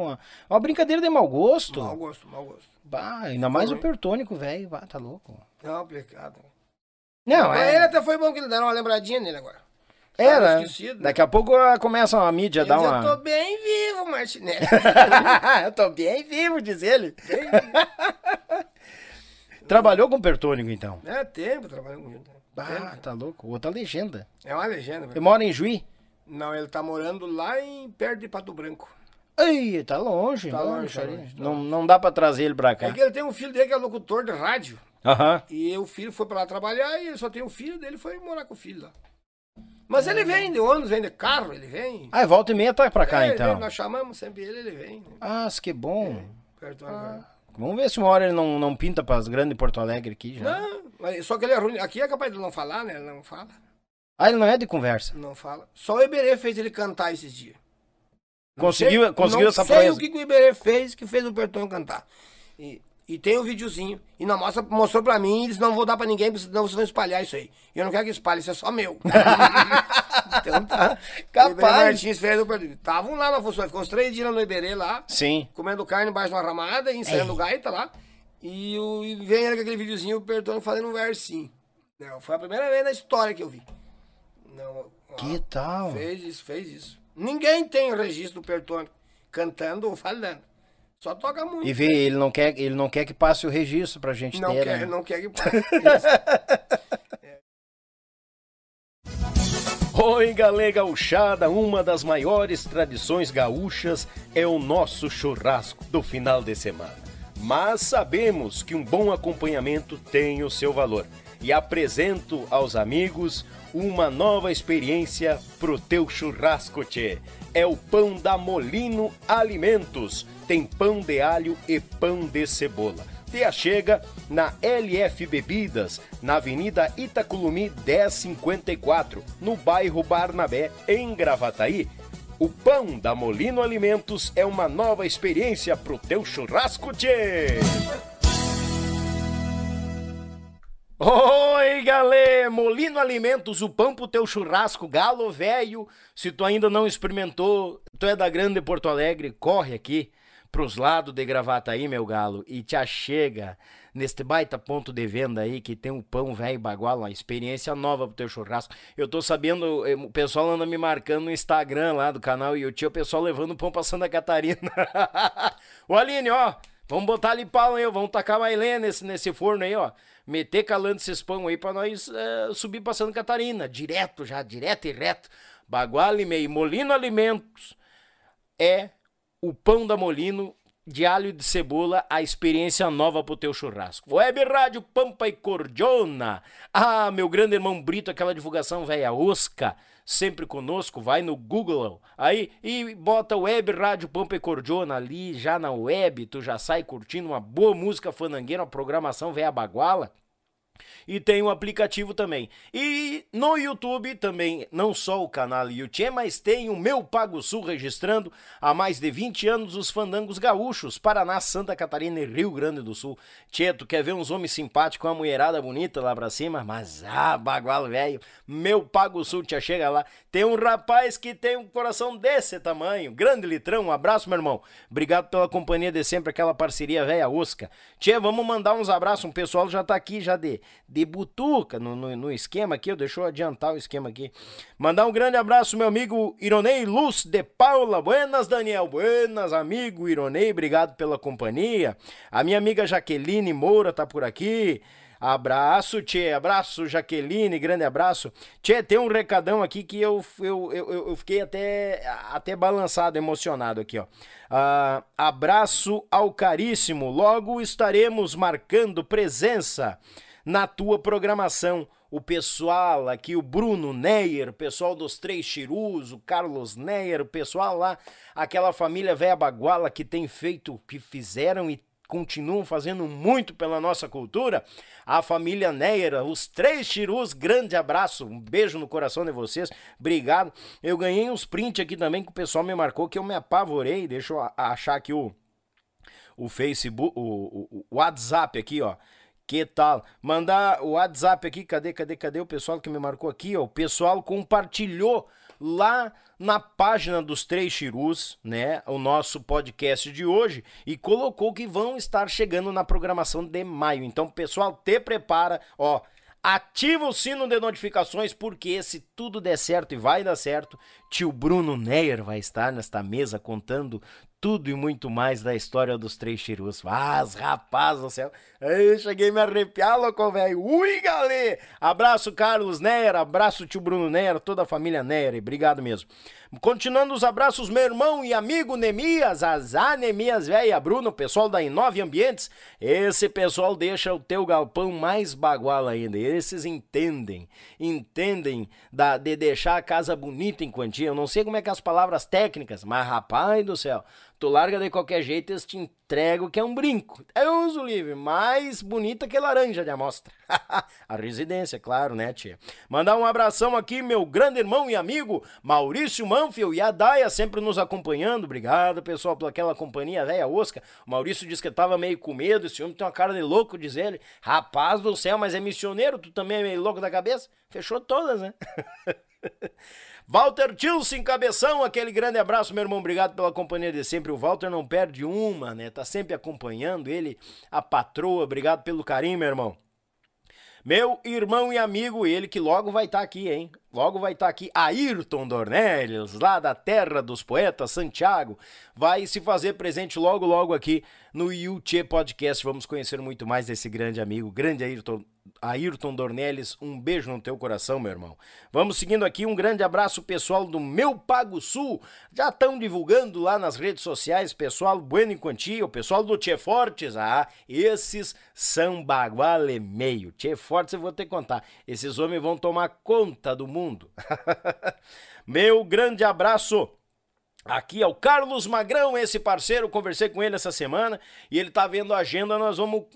uma brincadeira de mau gosto. Mau gosto, mau gosto. Bah, ainda mais o Bertônico, velho, tá louco. Não, pecado. Não, mas ele até foi bom que ele deram uma lembradinha nele agora. Era. Daqui a pouco começa a mídia a dar uma... Eu tô bem vivo, Martinelli. Eu tô bem vivo, diz ele. Bem vivo. Trabalhou com o Bertônico, então? É, tempo trabalhou com o Bertônico. Ah, tá louco. Outra legenda. É uma legenda. Ele mora em Juí? Não, ele tá morando lá perto de Pato Branco. Ai, tá longe. Tá longe. Não dá pra trazer ele pra cá. É que ele tem um filho dele que é locutor de rádio. Aham. E o filho foi pra lá trabalhar e ele só tem um filho dele, foi morar com o filho lá. Mas ele vem de ônibus, vem de carro, ele vem. Ah, volta e meia tá pra cá, então. Nós chamamos sempre ele vem. Ah, que bom. Vamos ver se uma hora ele não pinta pras grandes de Porto Alegre aqui já. Não, só que ele é ruim. Aqui é capaz de não falar, né? Ele não fala. Ah, ele não é de conversa? Não fala. Só o Iberê fez ele cantar esses dias. Conseguiu essa proeza. Não sei o que o Iberê fez, que fez o Bertônico cantar. E tem um videozinho. E não mostrou pra mim, e disse, não vou dar pra ninguém, senão vocês vão espalhar isso aí. E eu não quero que espalhe, isso é só meu. Então tá. Capaz. Estavam lá na função, ficou uns 3 dias no Iberê lá. Sim. Comendo carne embaixo de uma ramada, ensaiando gaita lá. E vem ele com aquele videozinho, o Bertônico fazendo um versinho. Não, foi a primeira vez na história que eu vi. Não, que tal? Fez isso. Ninguém tem o registro do Bertônico cantando ou falando. Só toca muito. E vê, ele não quer que passe o registro pra gente ter. Ele não quer que passe. Oi, galera gaúchada, uma das maiores tradições gaúchas é o nosso churrasco do final de semana. Mas sabemos que um bom acompanhamento tem o seu valor. E apresento aos amigos uma nova experiência pro teu churrasco, tchê. É o pão da Molino Alimentos. Tem pão de alho e pão de cebola. Te achega na LF Bebidas, na Avenida Itaculumi 1054, no bairro Barnabé, em Gravataí. O pão da Molino Alimentos é uma nova experiência pro teu churrasco, tchê! Oi, galera! Molino Alimentos, o pão pro teu churrasco, galo velho. Se tu ainda não experimentou, tu é da grande Porto Alegre, corre aqui pros lados de Gravataí, meu galo, e te achega neste baita ponto de venda aí, que tem um pão velho bagual, uma experiência nova pro teu churrasco. Eu tô sabendo, o pessoal anda me marcando no Instagram lá do canal YouTchê, o pessoal levando o pão pra Santa Catarina. Ô Aline, ó, vamos botar ali pau aí, vamos tacar mailena nesse forno aí, ó. Meter calando esses pão aí pra nós subir pra Santa Catarina, direto já, direto e reto. Bagual e meio, Molino Alimentos é o pão da Molino, de alho e de cebola, a experiência nova pro teu churrasco. Web Rádio Pampa e Cordiona. Ah, meu grande irmão Brito, aquela divulgação velha osca, sempre conosco, vai no Google aí e bota Web Rádio Pampa e Cordiona ali, já na web, tu já sai curtindo uma boa música fanangueira, uma programação velha baguala. E tem um aplicativo também. E no YouTube também, não só o canal YouTchê, mas tem o Meu Pago Sul registrando há mais de 20 anos os fandangos gaúchos, Paraná, Santa Catarina e Rio Grande do Sul. Tchê, tu quer ver uns homens simpáticos, uma mulherada bonita lá pra cima? Mas bagual velho, Meu Pago Sul, tia, chega lá. Tem um rapaz que tem um coração desse tamanho, grande litrão, um abraço, meu irmão. Obrigado pela companhia de sempre, aquela parceria velha osca. Tchê, vamos mandar uns abraços, um pessoal já tá aqui, já de butuca no esquema aqui, deixa eu adiantar o esquema aqui. Mandar um grande abraço, meu amigo Ironei Luz, De Paula, buenas Daniel, buenas amigo Ironei, obrigado pela companhia. A minha amiga Jaqueline Moura tá por aqui, abraço tchê, abraço Jaqueline, grande abraço. Tchê, tem um recadão aqui que eu fiquei até balançado, emocionado aqui, ó. Abraço ao caríssimo, logo estaremos marcando presença na tua programação, o pessoal aqui, o Bruno Neyer, o pessoal dos Três Chirus, o Carlos Neyer, o pessoal lá, aquela família velha baguala que tem feito, que fizeram e continuam fazendo muito pela nossa cultura, a família Neyer, os Três Chirus, grande abraço, um beijo no coração de vocês, obrigado. Eu ganhei uns prints aqui também que o pessoal me marcou, que eu me apavorei, deixa eu achar aqui o Facebook, o WhatsApp aqui, ó. Que tal? Mandar o WhatsApp aqui, cadê o pessoal que me marcou aqui, ó, o pessoal compartilhou lá na página dos Três Chirus, né, o nosso podcast de hoje, e colocou que vão estar chegando na programação de maio, então pessoal, te prepara, ó, ativa o sino de notificações, porque se tudo der certo, e vai dar certo, tio Bruno Neyer vai estar nesta mesa contando tudo e muito mais da história dos Três Chirus. Mas, rapaz do céu, eu cheguei a me arrepiar, louco, velho. Ui, galera! Abraço, Carlos Neyer, abraço, tio Bruno Neyer, toda a família Neyer, obrigado mesmo. Continuando os abraços, meu irmão e amigo Nemias, azar Nemias, velho, Bruno, pessoal da Inove Ambientes, esse pessoal deixa o teu galpão mais bagual ainda, esses entendem de deixar a casa bonita em quantia, eu não sei como é que as palavras técnicas, mas, rapaz do céu, tu larga de qualquer jeito, eles te entregam que é um brinco. Eu uso livre, mais bonita que laranja de amostra. A residência, claro, né, tia? Mandar um abração aqui, meu grande irmão e amigo, Maurício Manfiel e a Daia, sempre nos acompanhando. Obrigado, pessoal, por aquela companhia velha osca. O Maurício disse que tava meio com medo, esse homem tem uma cara de louco, diz ele. Rapaz do céu, mas é missioneiro, tu também é meio louco da cabeça? Fechou todas, né? Walter Tilson, Cabeção, aquele grande abraço, meu irmão, obrigado pela companhia de sempre, o Walter não perde uma, né, tá sempre acompanhando ele, a patroa, obrigado pelo carinho, meu irmão. Meu irmão e amigo, ele que logo vai estar aqui, hein? Logo vai estar aqui, Ayrton Dornelles, lá da terra dos poetas, Santiago, vai se fazer presente logo aqui no YouTchê Podcast. Vamos conhecer muito mais desse grande amigo, grande Ayrton Dornelles, um beijo no teu coração, meu irmão. Vamos seguindo aqui, um grande abraço pessoal do Meu Pago Sul, já estão divulgando lá nas redes sociais, pessoal bueno em quantia, o pessoal do Tchê Fortes, esses são bagual e meio, Tchê Fortes eu vou ter que contar, esses homens vão tomar conta do mundo. Meu grande abraço Aqui é o Carlos Magrão, esse parceiro, conversei com ele essa semana e ele tá vendo a agenda, nós vamos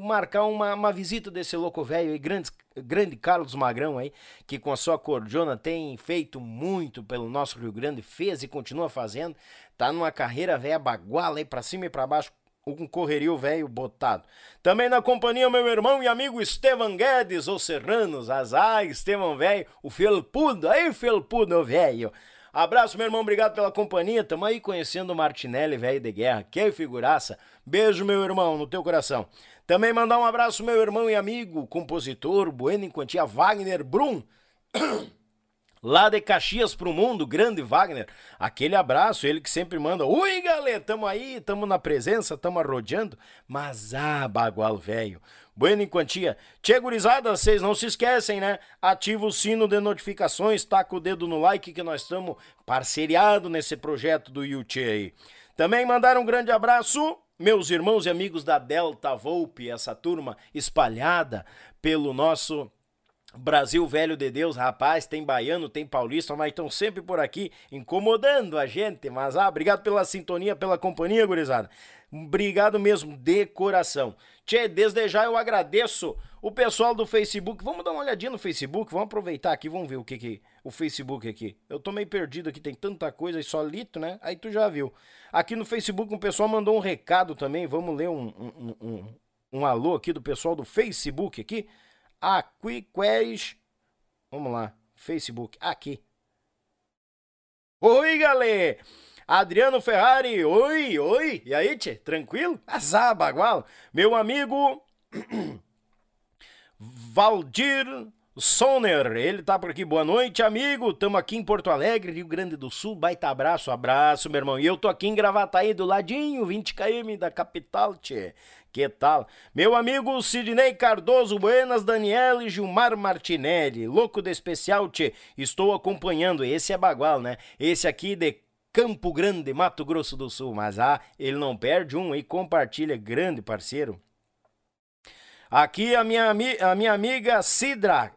marcar uma visita desse louco velho aí, grande Carlos Magrão aí, que com a sua cordiona tem feito muito pelo nosso Rio Grande, fez e continua fazendo, tá numa carreira velha baguala aí pra cima e pra baixo, um correrio velho botado. Também na companhia meu irmão e amigo Estevão Guedes, ou Serranos, azar, Estevão velho, o felpudo, aí felpudo velho. Abraço, meu irmão, obrigado pela companhia. Tamo aí conhecendo o Martinelli, velho de guerra. Que figuraça. Beijo, meu irmão, no teu coração. Também mandar um abraço, meu irmão e amigo, compositor, bueno em quantia, Wagner Brum. Lá de Caxias pro mundo, grande Wagner. Aquele abraço, ele que sempre manda. Ui, galera, tamo aí, tamo na presença, tamo arrodeando. Mas, bagual, velho. Bueno em quantia. Tchê, gurizada, vocês não se esquecem, né? Ativa o sino de notificações, taca o dedo no like que nós estamos parceriado nesse projeto do YouTchê aí. Também mandaram um grande abraço, meus irmãos e amigos da Delta Volpe, essa turma espalhada pelo nosso Brasil velho de Deus, rapaz, tem baiano, tem paulista, mas estão sempre por aqui incomodando a gente, mas obrigado pela sintonia, pela companhia, gurizada. Obrigado mesmo, de coração. Tchê, desde já eu agradeço o pessoal do Facebook. Vamos dar uma olhadinha no Facebook, vamos aproveitar aqui, vamos ver o que que o Facebook aqui. Eu tô meio perdido aqui, tem tanta coisa e só lito, né? Aí tu já viu. Aqui no Facebook o pessoal mandou um recado também, vamos ler um alô aqui do pessoal do Facebook aqui. Aqui, queres... Vamos lá, Facebook, aqui. Oi, galera! Adriano Ferrari, oi! E aí, tchê? Tranquilo? Azar, bagual. Meu amigo Valdir Sonner, ele tá por aqui. Boa noite, amigo. Tamo aqui em Porto Alegre, Rio Grande do Sul. Baita abraço, meu irmão. E eu tô aqui em Gravataí, do ladinho, 20 km da capital, tchê. Que tal? Meu amigo Sidney Cardoso, buenas, Daniel e Gilmar Martinelli, louco de especial, tchê, estou acompanhando, esse é bagual, né? Esse aqui de Campo Grande, Mato Grosso do Sul, mas ele não perde um e compartilha, grande parceiro. Aqui a minha amiga Sidrac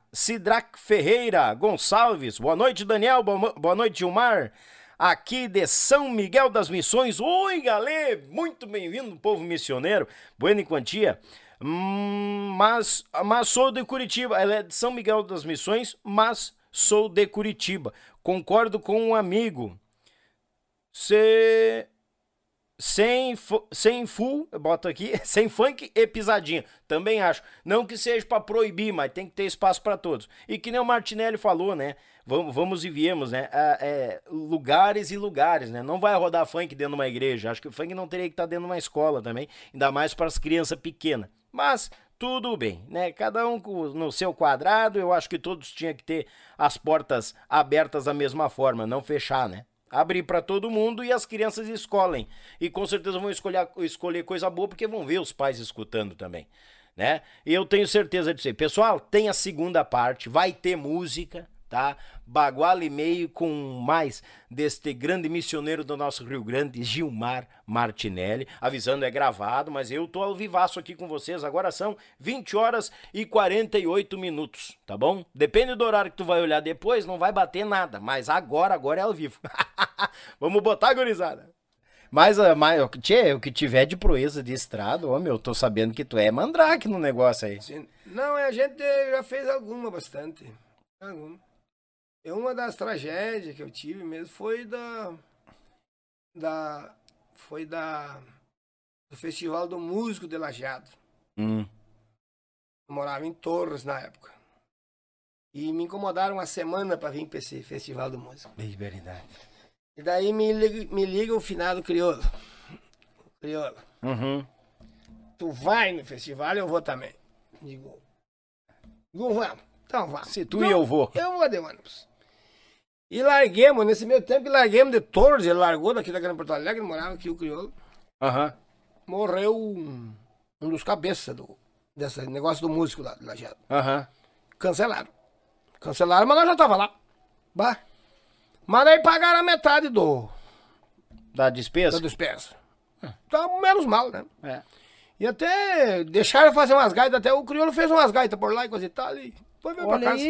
Ferreira Gonçalves, boa noite, Daniel, boa noite, Gilmar. Aqui de São Miguel das Missões. Oi, galera! Muito bem-vindo, povo missioneiro. Bueno em quantia. Mas sou de Curitiba. Ela é de São Miguel das Missões, mas sou de Curitiba. Concordo com um amigo. Bota aqui, sem funk e pisadinha. Também acho. Não que seja para proibir, mas tem que ter espaço para todos. E que nem o Martinelli falou, né? Vamos e viemos, né? Lugares e lugares, né? Não vai rodar funk dentro de uma igreja. Acho que o funk não teria que estar dentro de uma escola também, ainda mais para as crianças pequenas. Mas tudo bem, né? Cada um no seu quadrado. Eu acho que todos tinham que ter as portas abertas da mesma forma, não fechar, né? Abrir para todo mundo e as crianças escolhem. E com certeza vão escolher coisa boa porque vão ver os pais escutando também, né? E eu tenho certeza disso aí. Pessoal, tem a segunda parte, vai ter música, tá? Bagual e meio com mais deste grande missioneiro do nosso Rio Grande, Gilmar Martinelli. Avisando, é gravado, mas eu tô ao vivaço aqui com vocês. Agora são 20h48, tá bom? Depende do horário que tu vai olhar depois, não vai bater nada, mas agora é ao vivo. Vamos botar, gurizada. Mas tchê, o que tiver de proeza de estrada, ô meu, eu tô sabendo que tu é mandrake no negócio aí. Não, a gente já fez bastante. Uma das tragédias que eu tive mesmo foi do Festival do Músico de Lajeado. Eu morava em Torres na época. E me incomodaram uma semana para vir para esse Festival do Músico. Liberdade. E daí me liga o finado Crioulo. Crioulo. Tu vai no festival, eu vou também. Digo, vamos. Então vá. Se tu e eu vou. Eu vou de ônibus. E larguemos, nesse meio tempo, de Torres, ele largou daqui da Grande Porto Alegre, morava aqui o Crioulo. Morreu um dos cabeças desse negócio do músico lá, do Lajeado. Cancelaram, mas nós já tava lá. Bah. Mas daí pagaram a metade da despesa? Da despesa. Então, menos mal, né? E até deixaram fazer umas gaitas, até o Crioulo fez umas gaitas por lá e coisa e tal, e foi ver pra casa.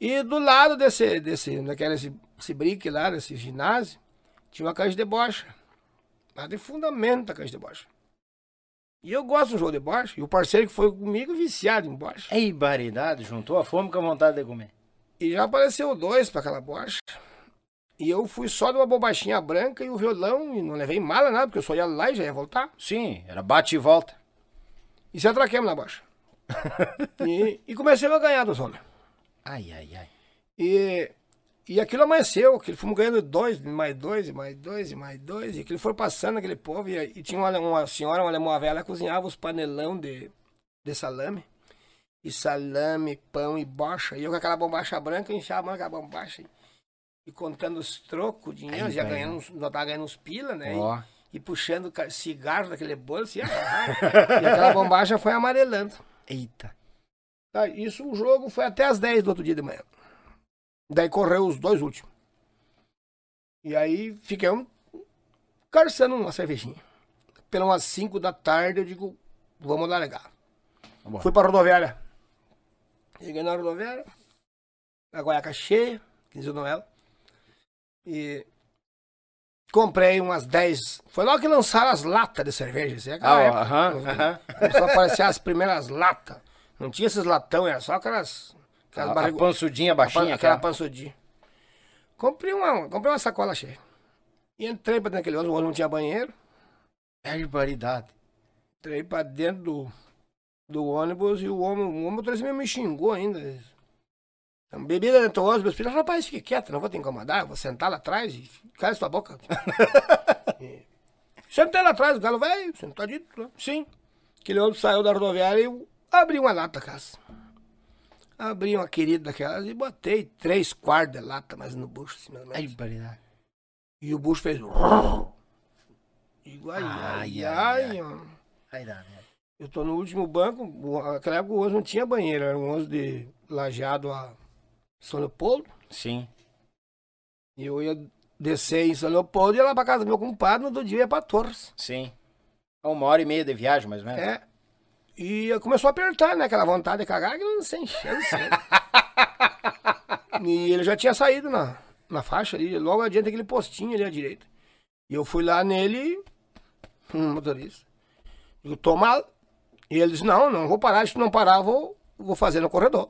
E do lado desse brique lá, desse ginásio, Tinha uma caixa de bocha. Mas de fundamento da caixa de bocha. E eu gosto do jogo de bocha. E o parceiro que foi comigo viciado em bocha. É ibaridade, juntou a fome com a vontade de comer. E já apareceu dois pra aquela bocha. E eu fui só de uma bobachinha branca e o violão. E não levei mala nada, porque eu só ia lá e já ia voltar. Sim, era bate e volta. E se atraquemos na bocha. E comecei a ganhar dos homens. Ai, ai, ai. E aquilo amanheceu, que fomos ganhando dois, mais dois, e mais dois, e mais dois. E aquilo foi passando, aquele povo. E tinha uma senhora, uma alemã velha, ela cozinhava os panelão de salame. E salame, pão e bocha. E eu com aquela bombacha branca, enchava a mão com a bombacha. E contando os trocos, dinheiro, já ganhando uns, já tava ganhando uns pila, né? Oh. E puxando cigarro daquele bolso. E aquela bombacha foi amarelando. Eita. Isso, o jogo foi até as 10 do outro dia de manhã. Daí correu os dois últimos. E aí fiquei carçando uma cervejinha. Pelas umas 5 da tarde eu digo, vamos largar. Vamos. Fui pra rodoviária. Cheguei na rodoviária. A Goiaca cheia, que diz o Noel. E comprei umas 10. Foi logo que lançaram as latas de cerveja. Só apareciam as primeiras latas. Não tinha esses latão, era só aquelas barrigas. Pançudinha baixinha. Aquela pançudinha. Comprei uma sacola cheia. E entrei pra dentro daquele ônibus, o ônibus não tinha banheiro. É de variedade. Entrei pra dentro do ônibus e o ônibus me xingou ainda. Bebida dentro do ônibus, meus filhos, rapaz, fique quieto, não vou te incomodar, eu vou sentar lá atrás e cala sua boca. Sentei lá atrás, o galo vai, sentadito. Sim. Aquele ônibus saiu da rodoviária e eu abri uma lata, casa. Abri uma querida daquelas e botei 3/4 de lata, mas no bucho, assim, mais ou menos. Ai, e o bucho fez... Igual ai, ai, ai, ai, ai. Eu tô no último banco, naquela época o ônibus não tinha banheiro, era um ônibus de Lajeado a São Leopoldo. Sim. E eu ia descer em São Leopoldo e ia lá pra casa do meu compadre, no outro dia ia pra Torres. Sim. A 1h30 de viagem, mais ou menos. É. E começou a apertar, né? Aquela vontade de cagar, que não sem chance. E ele já tinha saído na faixa ali, logo adiante aquele postinho ali à direita. E eu fui lá nele, motorista. Eu tô mal. E ele disse, não vou parar, se não parar, vou fazer no corredor.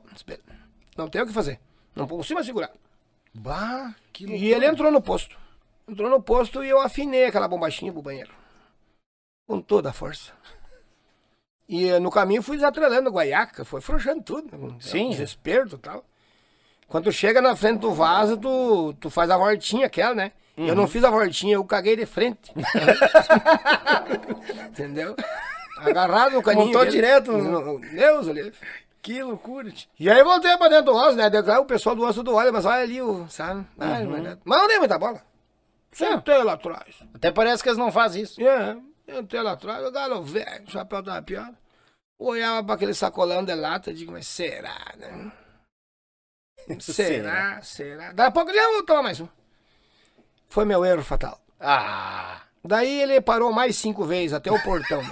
Não tem o que fazer. Não consigo mais segurar. Bah, que loucura. E ele entrou no posto. Entrou no posto e eu afinei aquela bombachinha pro banheiro. Com toda a força. E no caminho fui desatrelando a Goiaca, foi frouxando tudo. Sim. Desespero e tal. Quando chega na frente do vaso, tu faz a voltinha aquela, né? Uhum. Eu não fiz a voltinha, eu caguei de frente. Entendeu? Agarrado no caninho. Montou direto. Meu Deus, olha. Que loucura. E aí voltei pra dentro do osso, né? O pessoal do osso tudo olha, mas olha ali, sabe? Uhum. Mas não dei muita bola. Sentei lá atrás. Até parece que eles não fazem isso. É. Eu entrei lá atrás, o galo velho, chapéu da piada. Olhava pra aquele sacolão de lata e digo, mas será, né? Será? Daí a pouco ele já voltou mais um. Foi meu erro fatal. Ah! Daí ele parou mais 5 vezes, até o portão.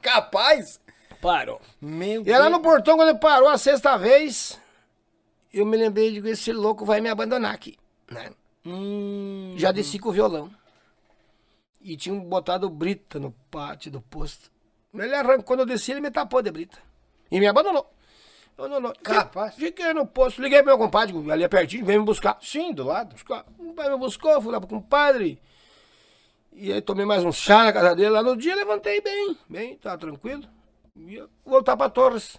Capaz? Parou. Meu Deus. E lá no portão, quando ele parou a 6ª vez, eu me lembrei e digo, esse louco vai me abandonar aqui, né? Já desci com o violão. E tinham botado brita no pátio do posto. Ele arrancou, quando eu desci, ele me tapou de brita. E me abandonou. Abandonou. Capaz. Fiquei no posto, liguei pro meu compadre, ali é pertinho, veio me buscar. Sim, do lado. Buscar. O pai me buscou, fui lá pro compadre. E aí tomei mais um chá na casa dele. Lá no dia, levantei bem, tava tranquilo. E eu voltar pra Torres.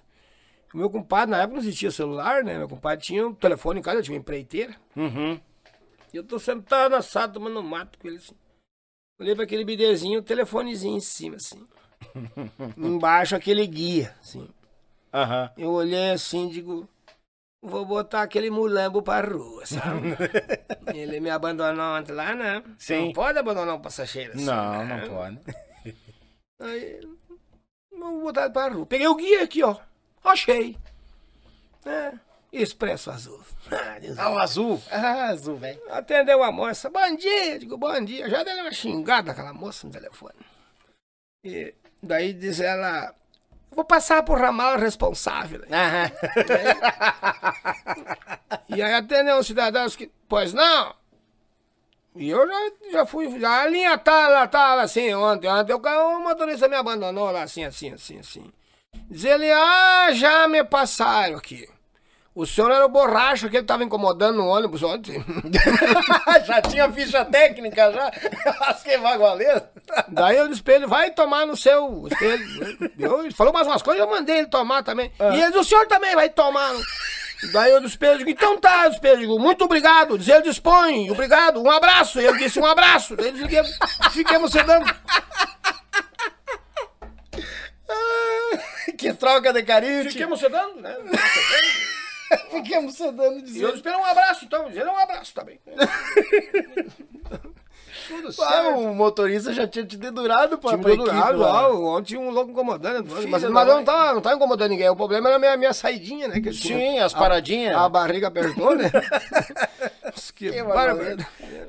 O meu compadre, na época, não existia celular, né? Meu compadre tinha um telefone em casa, eu tinha uma empreiteira. Uhum. E eu tô sentado na sala, tomando mato com ele assim. Olhei pra aquele bidezinho, o telefonezinho em cima, assim. Embaixo, aquele guia, assim. Uhum. Eu olhei assim, digo, vou botar aquele mulambo pra rua, sabe? Ele me abandonou antes lá, né? Sim. Não pode abandonar um passageiro assim. Não, né? Não pode. Aí, vou botar ele pra rua. Peguei o guia aqui, ó. Achei. É. Expresso Azul. O azul? Ah, azul, velho. Atendeu a moça. Bom dia. Digo, bom dia. Já deu uma xingada aquela moça no telefone. E daí diz ela, vou passar pro ramal responsável. E aí atendeu um cidadão que, pois não? E eu já fui, já a linha tava assim, ontem, o cara, o motorista me abandonou lá, assim. Diz ele, já me passaram aqui. O senhor era o borracho que ele tava incomodando no ônibus ontem. Já tinha ficha técnica, já. Rasquei vagualeza. Daí eu disse pra ele, vai tomar no seu... Ele falou mais umas coisas, eu mandei ele tomar também. É. E ele disse, o senhor também vai tomar. Daí eu disse, Pedro, então tá, Pedro, muito obrigado. Diz ele, dispõe, obrigado, um abraço. Ele disse, um abraço. Daí fiquemos sedando. Que troca de carinho. Fiquemos sedando, né? Fiquemos sedando. E eu disse, um abraço, então. Diz ele, um abraço também. Tudo certo. O motorista já tinha te dedurado pra equipe. Ontem um louco incomodando. Mas não tava incomodando ninguém. O problema era a minha saidinha, né? Que sim, as paradinhas. A barriga apertou, né?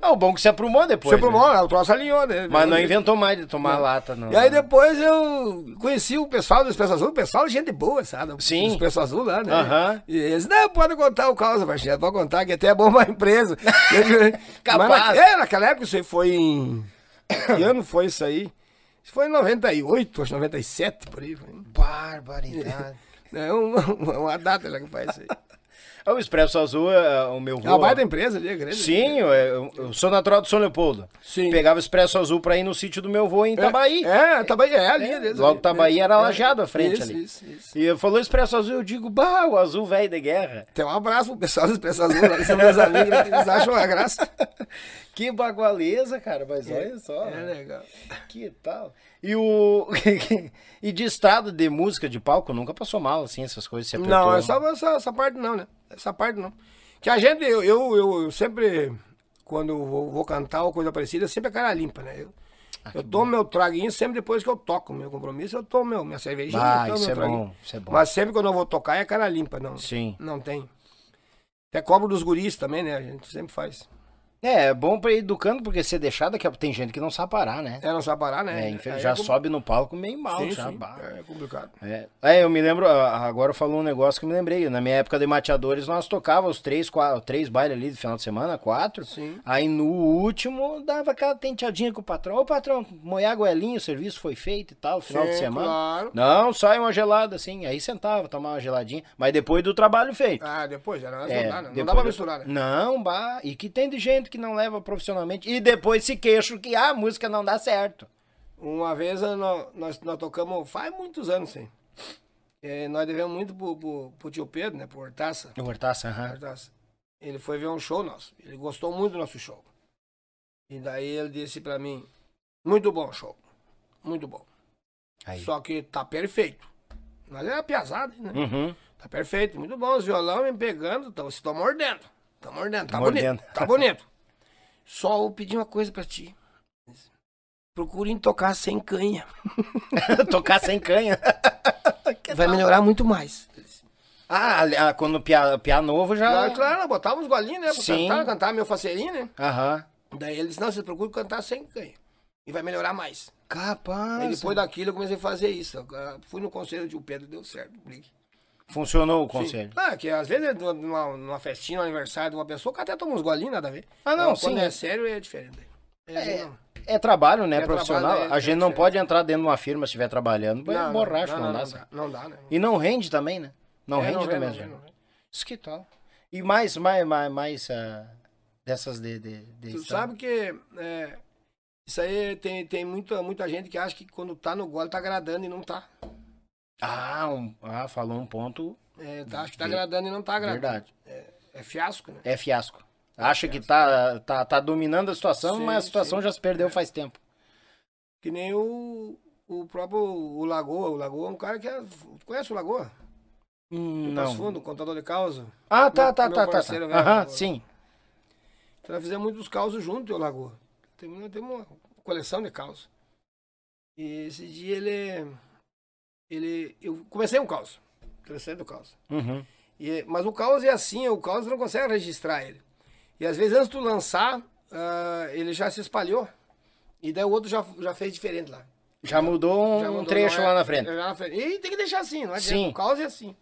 O bom que se aprumou depois. Se aprumou, né? O troço alinhou, né? Mas não inventou mais de tomar lata, não. E aí depois eu conheci o pessoal do Expresso Azul. O pessoal é gente boa, sabe? Sim. O Expresso Azul lá, né? E eles, não, pode contar o caso, Martinha. Pode contar que até é bom pra empresa. Capaz. É, naquela época isso aí foi em... Que ano foi isso aí? Foi em 98, acho 97, por aí. Barbaridade. É uma data lá que faz isso aí. O Expresso Azul é o meu... É uma baita empresa ali, é grande. Sim, eu sou natural do São Leopoldo. Sim. Pegava o Expresso Azul pra ir no sítio do meu avô em Itabaí. Itabaí é a linha deles. Logo Itabaí era Lajeado à frente ali. Isso. E eu falou Expresso Azul, eu digo, bah, o azul velho da guerra. Tem um abraço pro pessoal do Expresso Azul, lá, são meus amigos, eles acham a graça. Que bagualeza, cara, mas olha só. É legal. Que tal? E de estrada, de música, de palco, nunca passou mal, assim, essas coisas se apertou? Não, essa parte não, né? Essa parte não. Que a gente, eu sempre, quando vou cantar ou coisa parecida, sempre a cara limpa, né? Eu tomo meu traguinho sempre depois que eu toco meu compromisso, eu tomo minha cervejinha, eu tomo meu traguinho. Isso é bom. Mas sempre quando eu vou tocar é cara limpa, não. Sim. Não tem. Até cobro dos guris também, né? A gente sempre faz. É bom pra ir educando, porque se deixar, daqui a pouco tem gente que não sabe parar, né? Não sabe parar, né? Já sobe no palco meio mal, já. É complicado. Eu me lembro, agora falou um negócio que eu me lembrei. Na minha época de mateadores, nós tocávamos três bailes ali do final de semana, 4. Sim. Aí no último, dava aquela tenteadinha com o patrão. Ô, patrão, moiar a goelinha, o serviço foi feito e tal, final de semana. Claro. Não, sai uma gelada, assim. Aí sentava, tomava uma geladinha. Mas depois do trabalho feito. Depois, já não dá pra misturar, né? Não, bah. E que tem de gente que não leva profissionalmente e depois se queixam que a música não dá certo. Uma vez nós tocamos, faz muitos anos, sim. Nós devemos muito pro tio Pedro, né? Pro Hortaça. O Hortaça, Hortaça. Ele foi ver um show nosso. Ele gostou muito do nosso show. E daí ele disse pra mim, muito bom o show. Muito bom. Aí. Só que tá perfeito. Nós era piazada, né? Tá perfeito, muito bom. Os violão me pegando, estão mordendo. Tá mordendo. Tá bonito. Só eu pedi uma coisa pra ti. Procurem tocar sem canha. Tocar sem canha? Vai melhorar muito mais. Quando piar novo já... Claro, botava uns golinhos, né? Sim. Cantar meu faceirinho, né? Daí eles não, vocês procuram cantar sem canha. E vai melhorar mais. Capaz. E depois daquilo eu comecei a fazer isso. Eu fui no conselho de o Pedro, deu certo. Funcionou o conselho? Sim. Que às vezes numa festinha, no aniversário de uma pessoa, que até toma uns golinhos, nada a ver. Não, sim. Quando é sério, é diferente. É trabalho, né, profissional. Trabalho, a gente não pode entrar dentro de uma firma se estiver trabalhando. É borracha, não dá, né? E não rende também, né? Não rende também. Isso que tal. E mais dessas de tu sabe que... isso aí tem muita gente que acha que quando tá no gole tá agradando e não tá. Falou um ponto... acho que tá agradando e não tá agradando. Verdade. É fiasco, né? É fiasco. Acha que tá dominando a situação, mas a situação já se perdeu faz tempo. Que nem o próprio Lagoa. O Lagoa é um cara que... Tu conhece o Lagoa? Não. Fundo, contador de causa. Meu parceiro, velho, sim. Então nós fizemos muitos causos juntos, o Lagoa. Temos uma coleção de causos. E esse dia eu comecei um caos. Comecei do caos. Mas o caos é assim, o caos não consegue registrar ele. E às vezes antes de tu lançar, ele já se espalhou. E daí o outro já fez diferente lá. Já mudou um trecho lá na frente. E tem que deixar assim, não é? Sim. O caos é assim.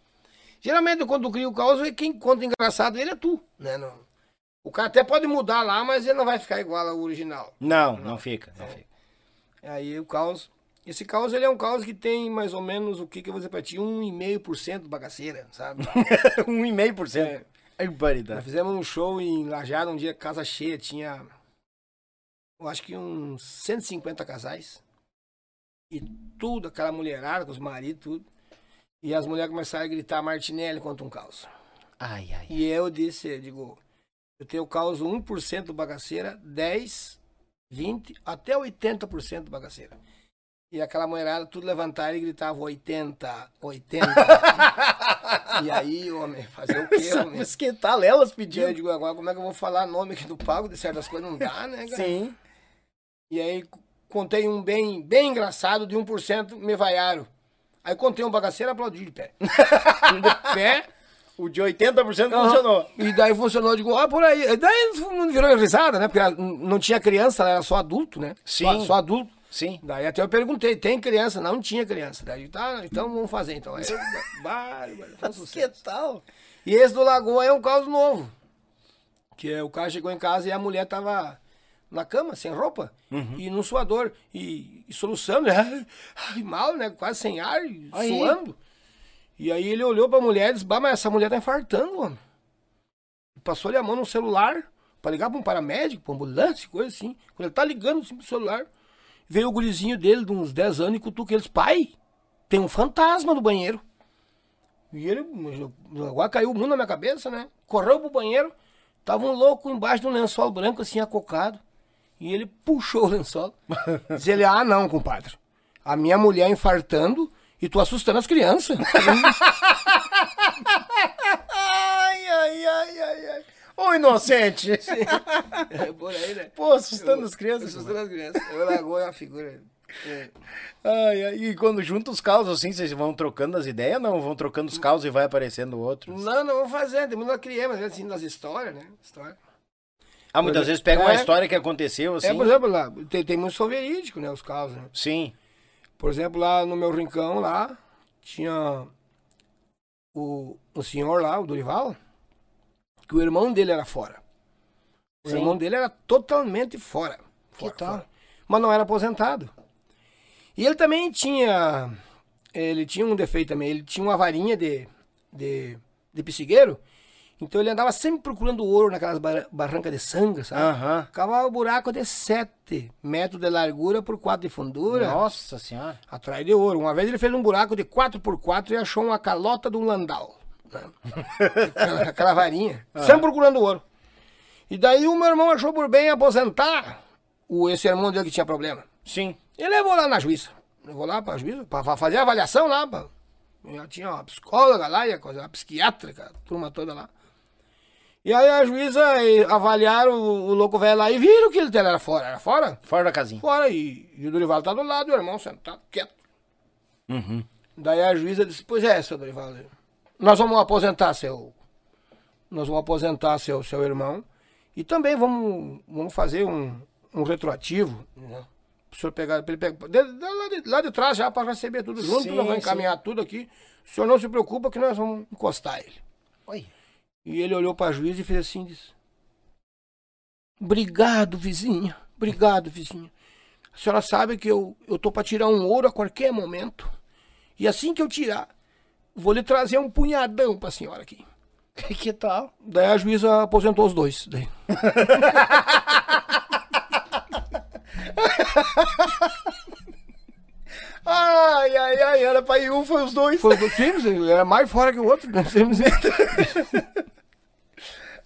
Geralmente quando tu cria o caos, quem conta engraçado ele é tu, né? Não. O cara até pode mudar lá, mas ele não vai ficar igual ao original. Não fica. Aí o caos... Esse caos, ele é um caos que tem mais ou menos, o que que eu vou dizer pra ti? 1,5% bagaceira, sabe? 1,5%? É. Nós fizemos um show em Lajeado, um dia casa cheia, tinha... Eu acho que uns 150 casais. E tudo, aquela mulherada, com os maridos, tudo. E as mulheres começaram a gritar Martinelli contra um caos. Ai, ai. E eu disse, eu digo... Eu tenho causo 1% bagaceira, 10%, 20%, até 80% bagaceira. E aquela mulherada, tudo levantava e gritava 80%, 80%. E aí, homem, fazer o quê, homem? Esquentar elas pedindo. E eu digo, agora como é que eu vou falar nome aqui do pago de certas coisas? Não dá, né, cara? Sim. E aí, contei um bem, bem engraçado de 1%, me vaiaram. Aí contei um bagaceiro, aplaudi de pé. De pé... O de 80% funcionou. E daí funcionou, eu digo, ah, por aí. E daí não virou risada, né? Porque não tinha criança, ela era só adulto, né? Sim. Só adulto. Sim. Daí até eu perguntei, tem criança? Não tinha criança. Daí, tá, então vamos fazer, então. Aí, mas que tal? E esse do Lagoa é um caso novo. Que é, o cara chegou em casa e a mulher tava na cama, sem roupa, e num suador, e soluçando, né? Ai, mal, né? Quase sem ar, aí, suando. E aí ele olhou pra mulher e disse, bah, mas essa mulher tá infartando, mano. Passou-lhe a mão no celular pra ligar pra um paramédico, pra ambulância, coisa assim. Quando ele tá ligando assim pro celular, veio o gurizinho dele de uns 10 anos e cutuca eles, pai, tem um fantasma no banheiro. E ele, agora caiu o mundo na minha cabeça, né? Correu pro banheiro, tava um louco embaixo de um lençol branco assim, acocado. E ele puxou o lençol. Diz ele, ah não, compadre, a minha mulher infartando... E tu assustando as crianças. Ai, ai, ai, ai, ai. Ô, inocente. Sim. É por aí, né? Pô, assustando as crianças. Assustando as crianças. Eu Lagoa é uma figura. É. Ai, ai. E quando junta os causos assim, vocês vão trocando as ideias? Não, vão trocando os causos e vai aparecendo outros? Não, não vou fazer. Tem muita criança, mas assim, nas histórias, né? História. Ah, muitas vezes pega uma história que aconteceu, assim. É, por exemplo, lá, tem muito só verídico, né? Os causos, né? Sim. Por exemplo, lá no meu rincão, lá, tinha o senhor lá, o Durival, que o irmão dele era fora. O Sim. irmão dele era totalmente fora, que tal? Fora. Mas não era aposentado. E ele também tinha, um defeito também, ele tinha uma varinha de pissigueiro, então ele andava sempre procurando ouro naquelas barrancas de sangue, sabe? Uhum. Cavava um buraco de 7 metros de largura por 4 de fundura. Nossa senhora. Atrás de ouro. Uma vez ele fez um buraco de 4x4 e achou uma calota de um landau. Né? Aquela varinha. Uhum. Sempre procurando ouro. E daí o meu irmão achou por bem aposentar esse irmão dele que tinha problema. Sim. Ele levou lá na juíza. Levou lá pra juíza, pra fazer a avaliação lá. Já tinha uma psicóloga lá, uma psiquiátrica, a turma toda lá. E aí a juíza avaliaram o louco velho lá e viram que ele era fora. Era fora? Fora da casinha. Fora, e o Durival tá do lado, o irmão sentado, quieto. Uhum. Daí a juíza disse, pois é, seu Durival, nós vamos aposentar seu irmão e também vamos fazer um retroativo, né? O senhor pegar, pra ele pegar lá de trás já para receber tudo junto, sim, nós vamos encaminhar tudo aqui. O senhor não se preocupa que nós vamos encostar ele. Oi. E ele olhou para a juíza e fez assim, disse, obrigado, vizinha. A senhora sabe que eu tô para tirar um ouro a qualquer momento. E assim que eu tirar, vou lhe trazer um punhadão para a senhora aqui. Que tal? Daí a juíza aposentou os dois. Daí. Ai, ai, ai, era pra ir um, foi os dois. Foi os dois, sim, era mais fora que o outro.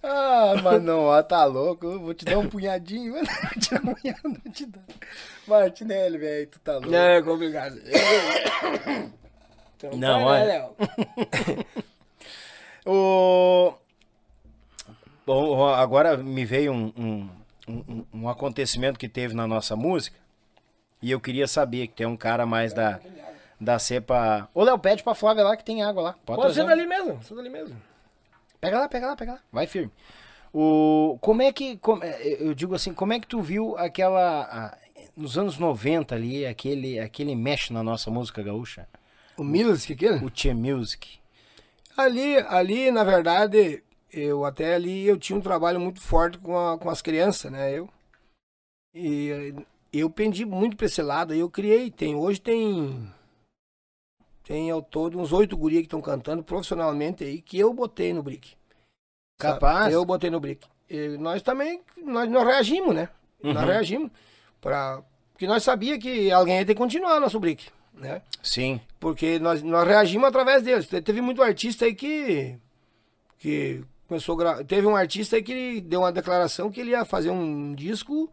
Ah, mas não, ó, tá louco, eu vou te dar um punhadinho, mano. Vou te dar. Martinelli, velho, tu tá louco. Não, é complicado. Então, não, olha. Léo. Bom, agora me veio um acontecimento que teve na nossa música. E eu queria saber que tem um cara mais da cepa... Ô, Léo, pede pra Flávia lá que tem água lá. Pode ser dali mesmo, Pega lá. Vai firme. Como é que... eu digo assim, como é que tu viu aquela... nos anos 90 ali, aquele mexe na nossa música gaúcha? O music, aquele? O Tchê Music. Ali, na verdade, eu até ali, eu tinha um trabalho muito forte com as crianças, né? Eu pendi muito pra esse lado, aí eu criei. Hoje tem ao todo uns 8 guria que estão cantando profissionalmente aí, que eu botei no brick. Capaz? Eu botei no brick. E nós também, nós reagimos, né? Uhum. Nós reagimos, porque nós sabíamos que alguém ia ter que continuar nosso brick, né? Sim. Porque nós reagimos através deles. Teve muito artista aí que começou a gravar. Teve um artista aí que deu uma declaração que ele ia fazer um disco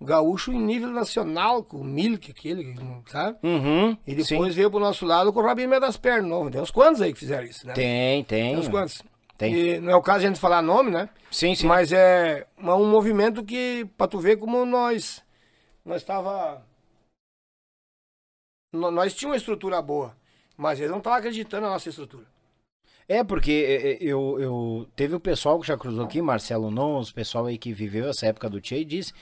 gaúcho em nível nacional, com o Milk, aquele, sabe? Uhum, e depois veio pro nosso lado com o rabinho meio das pernas. Não, tem uns quantos aí que fizeram isso, né? Tem. Tem uns quantos. Tem. E não é o caso de a gente falar nome, né? Sim. Mas é um movimento que, pra tu ver como nós tava... Nós tínhamos uma estrutura boa, mas eles não estavam acreditando na nossa estrutura. É, porque teve o pessoal que já cruzou aqui, Marcelo Nons, o pessoal aí que viveu essa época do Tchê, disse,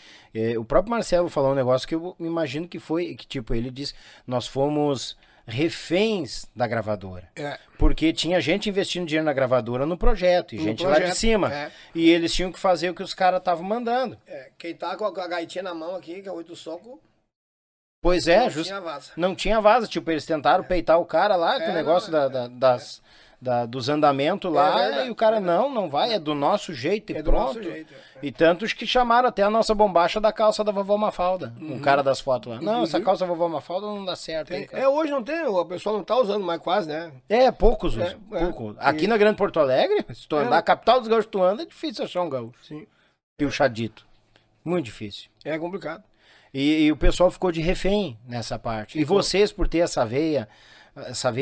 o próprio Marcelo falou um negócio que eu imagino que foi, que tipo, ele disse, nós fomos reféns da gravadora, porque tinha gente investindo dinheiro na gravadora no projeto, e gente projeto, lá de cima, e eles tinham que fazer o que os caras estavam mandando. Quem tá com a gaitinha na mão aqui, que é o oito soco... Pois é, não tinha vaza, tipo, eles tentaram peitar o cara lá, com o negócio dos andamentos lá, e o cara, não vai, é do nosso jeito e pronto. Do nosso jeito, E tantos que chamaram até a nossa bombacha da calça da vovó Mafalda, um cara das fotos lá. Não, essa calça da vovó Mafalda não dá certo. Hein, cara? Hoje não tem, o pessoal não tá usando mais quase, né? Poucos usam, pouco. Aqui na Grande Porto Alegre, se tu andar, a capital dos gaúchos, tu anda, é difícil achar um gaúcho. Sim. Pilchadito. Muito difícil. É complicado. E o pessoal ficou de refém nessa parte. E vocês, por ter essa veia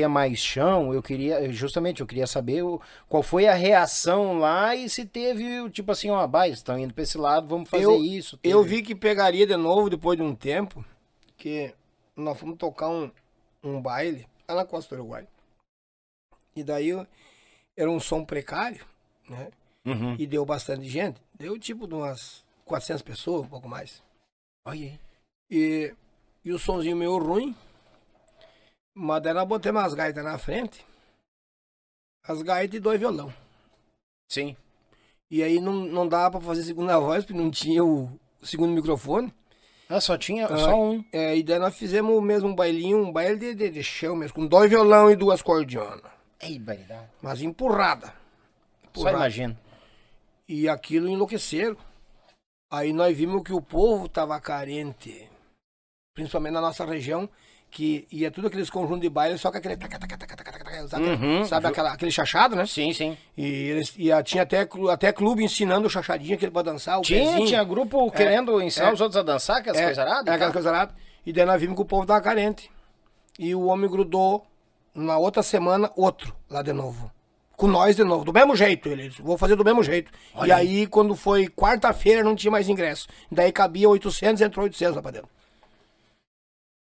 mais chão, eu queria saber qual foi a reação lá e se teve, tipo assim, eles estão indo para esse lado, vamos fazer isso. Teve. Eu vi que pegaria de novo depois de um tempo, que nós fomos tocar um baile lá na Costa do Uruguai. E daí era um som precário, né? Uhum. E deu bastante gente. Deu tipo de umas 400 pessoas, um pouco mais. Olha aí. E o somzinho meio ruim, mas daí nós botamos as gaitas na frente, as gaitas e 2 violão. Sim. E aí não dava pra fazer segunda voz, porque não tinha o segundo microfone. Só tinha só um. E daí nós fizemos mesmo um baile de chão mesmo, com 2 violão e 2 cordionas. Ei, baridade. Mas empurrada. Só imagina. E aquilo enlouqueceram. Aí nós vimos que o povo estava carente, principalmente na nossa região, que ia tudo aqueles conjuntos de baile, só que aquele taca, sabe, aquele chachado, né? Sim. E tinha até clube ensinando o chachadinho, aquele pra dançar, o pezinho. Tinha grupo querendo ensinar os outros a dançar, aquelas coisaradas. Aquelas coisaradas. E daí nós vimos que o povo estava carente. E o homem grudou, na outra semana, outro, lá de novo. Com nós de novo, do mesmo jeito, eles vou fazer do mesmo jeito. Olha. E aí, quando foi quarta-feira, não tinha mais ingresso. Daí cabia 800, entrou 800 lá pra dentro.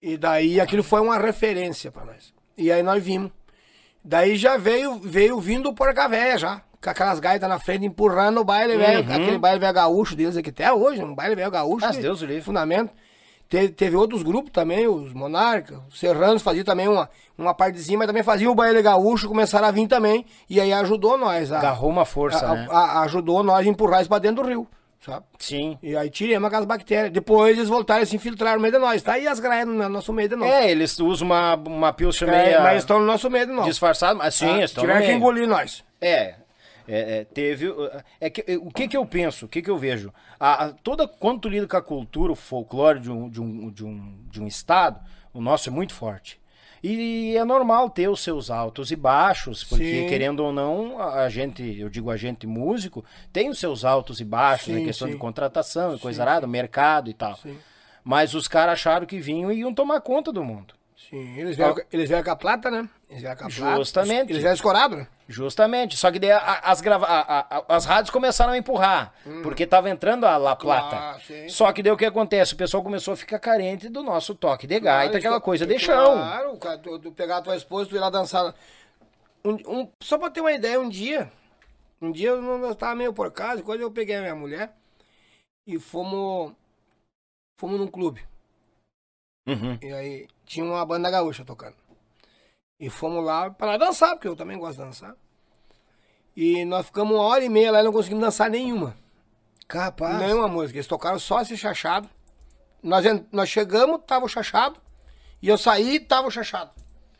E daí, aquilo foi uma referência pra nós. E aí nós vimos. Daí já veio vindo o Porca Véia já, com aquelas gaitas na frente, empurrando o baile velho, aquele baile velho gaúcho deles aqui até hoje, um baile velho gaúcho. Deus o livre. Fundamento. Teve outros grupos também, os Monarcas, os Serranos faziam também uma partezinha, mas também faziam o baile gaúcho, começaram a vir também, e aí ajudou nós. Agarrou uma força, né? Ajudou nós a empurrar isso pra dentro do rio, sabe? Sim. E aí tiramos aquelas bactérias. Depois eles voltaram e se infiltraram no meio de nós, tá? E as graias no nosso meio de nós. Eles usam uma pilcha meia... Mas estão no nosso meio de nós. Disfarçados, mas sim, estão no meio. Tiveram que engolir nós. O que eu penso, o que eu vejo, quando tu lida com a cultura, o folclore de um estado, o nosso é muito forte, e é normal ter os seus altos e baixos, porque querendo ou não, eu digo a gente músico, tem os seus altos e baixos, na questão de contratação, coisa arada, mercado e tal, mas os caras acharam que vinham e iam tomar conta do mundo. Sim, eles vieram com a plata, né? Eles vieram com a plata. Justamente. Eles vieram escorados, né? Justamente. Só que daí as rádios começaram a empurrar, porque tava entrando a La Plata. Só que daí o que acontece? O pessoal começou a ficar carente do nosso toque de gaita, aquela coisa de chão. Claro, cara, tu pegar a tua esposa, tu ir lá dançar. Só pra ter uma ideia, um dia eu tava meio por casa, quando eu peguei a minha mulher e fomos num clube. E aí tinha uma banda gaúcha tocando. E fomos lá pra dançar, porque eu também gosto de dançar. E nós ficamos 1h30 lá e não conseguimos dançar nenhuma. Capaz. Nenhuma música. Eles tocaram só esse chachado. Nós chegamos, tava o chachado. E eu saí, tava o chachado.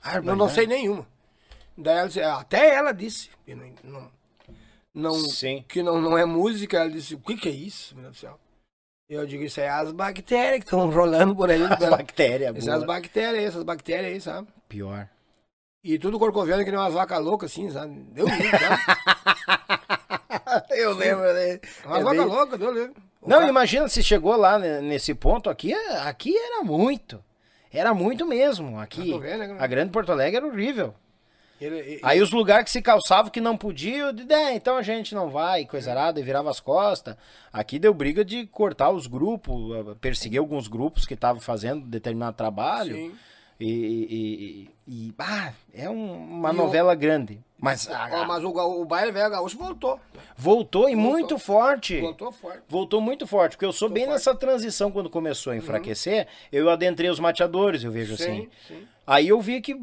Ah, eu não sei nenhuma. Daí ela disse, até ela disse que não é música. Ela disse, o que que é isso, meu Deus do céu? Eu digo, isso é as bactérias que estão rolando por aí. Essas bactérias aí, sabe? Pior. E tudo corcovendo que nem umas vacas loucas, assim, sabe? Deu lindo, sabe? Eu lembro, né? Umas vacas loucas, deu lindo. Não, cara... imagina se chegou lá nesse ponto, aqui era muito. Era muito mesmo. Aqui, a Grande Porto Alegre era horrível. Aí os lugares que se calçavam que não podiam, então a gente não vai, coisarada, e virava as costas. Aqui deu briga de cortar os grupos, perseguir alguns grupos que estavam fazendo determinado trabalho. Sim. É uma novela grande. Mas o baile velho gaúcho voltou. Voltou e muito forte. Voltou muito forte. Porque eu sou bem nessa transição quando começou a enfraquecer. Eu adentrei os mateadores, eu vejo assim. Aí eu vi que,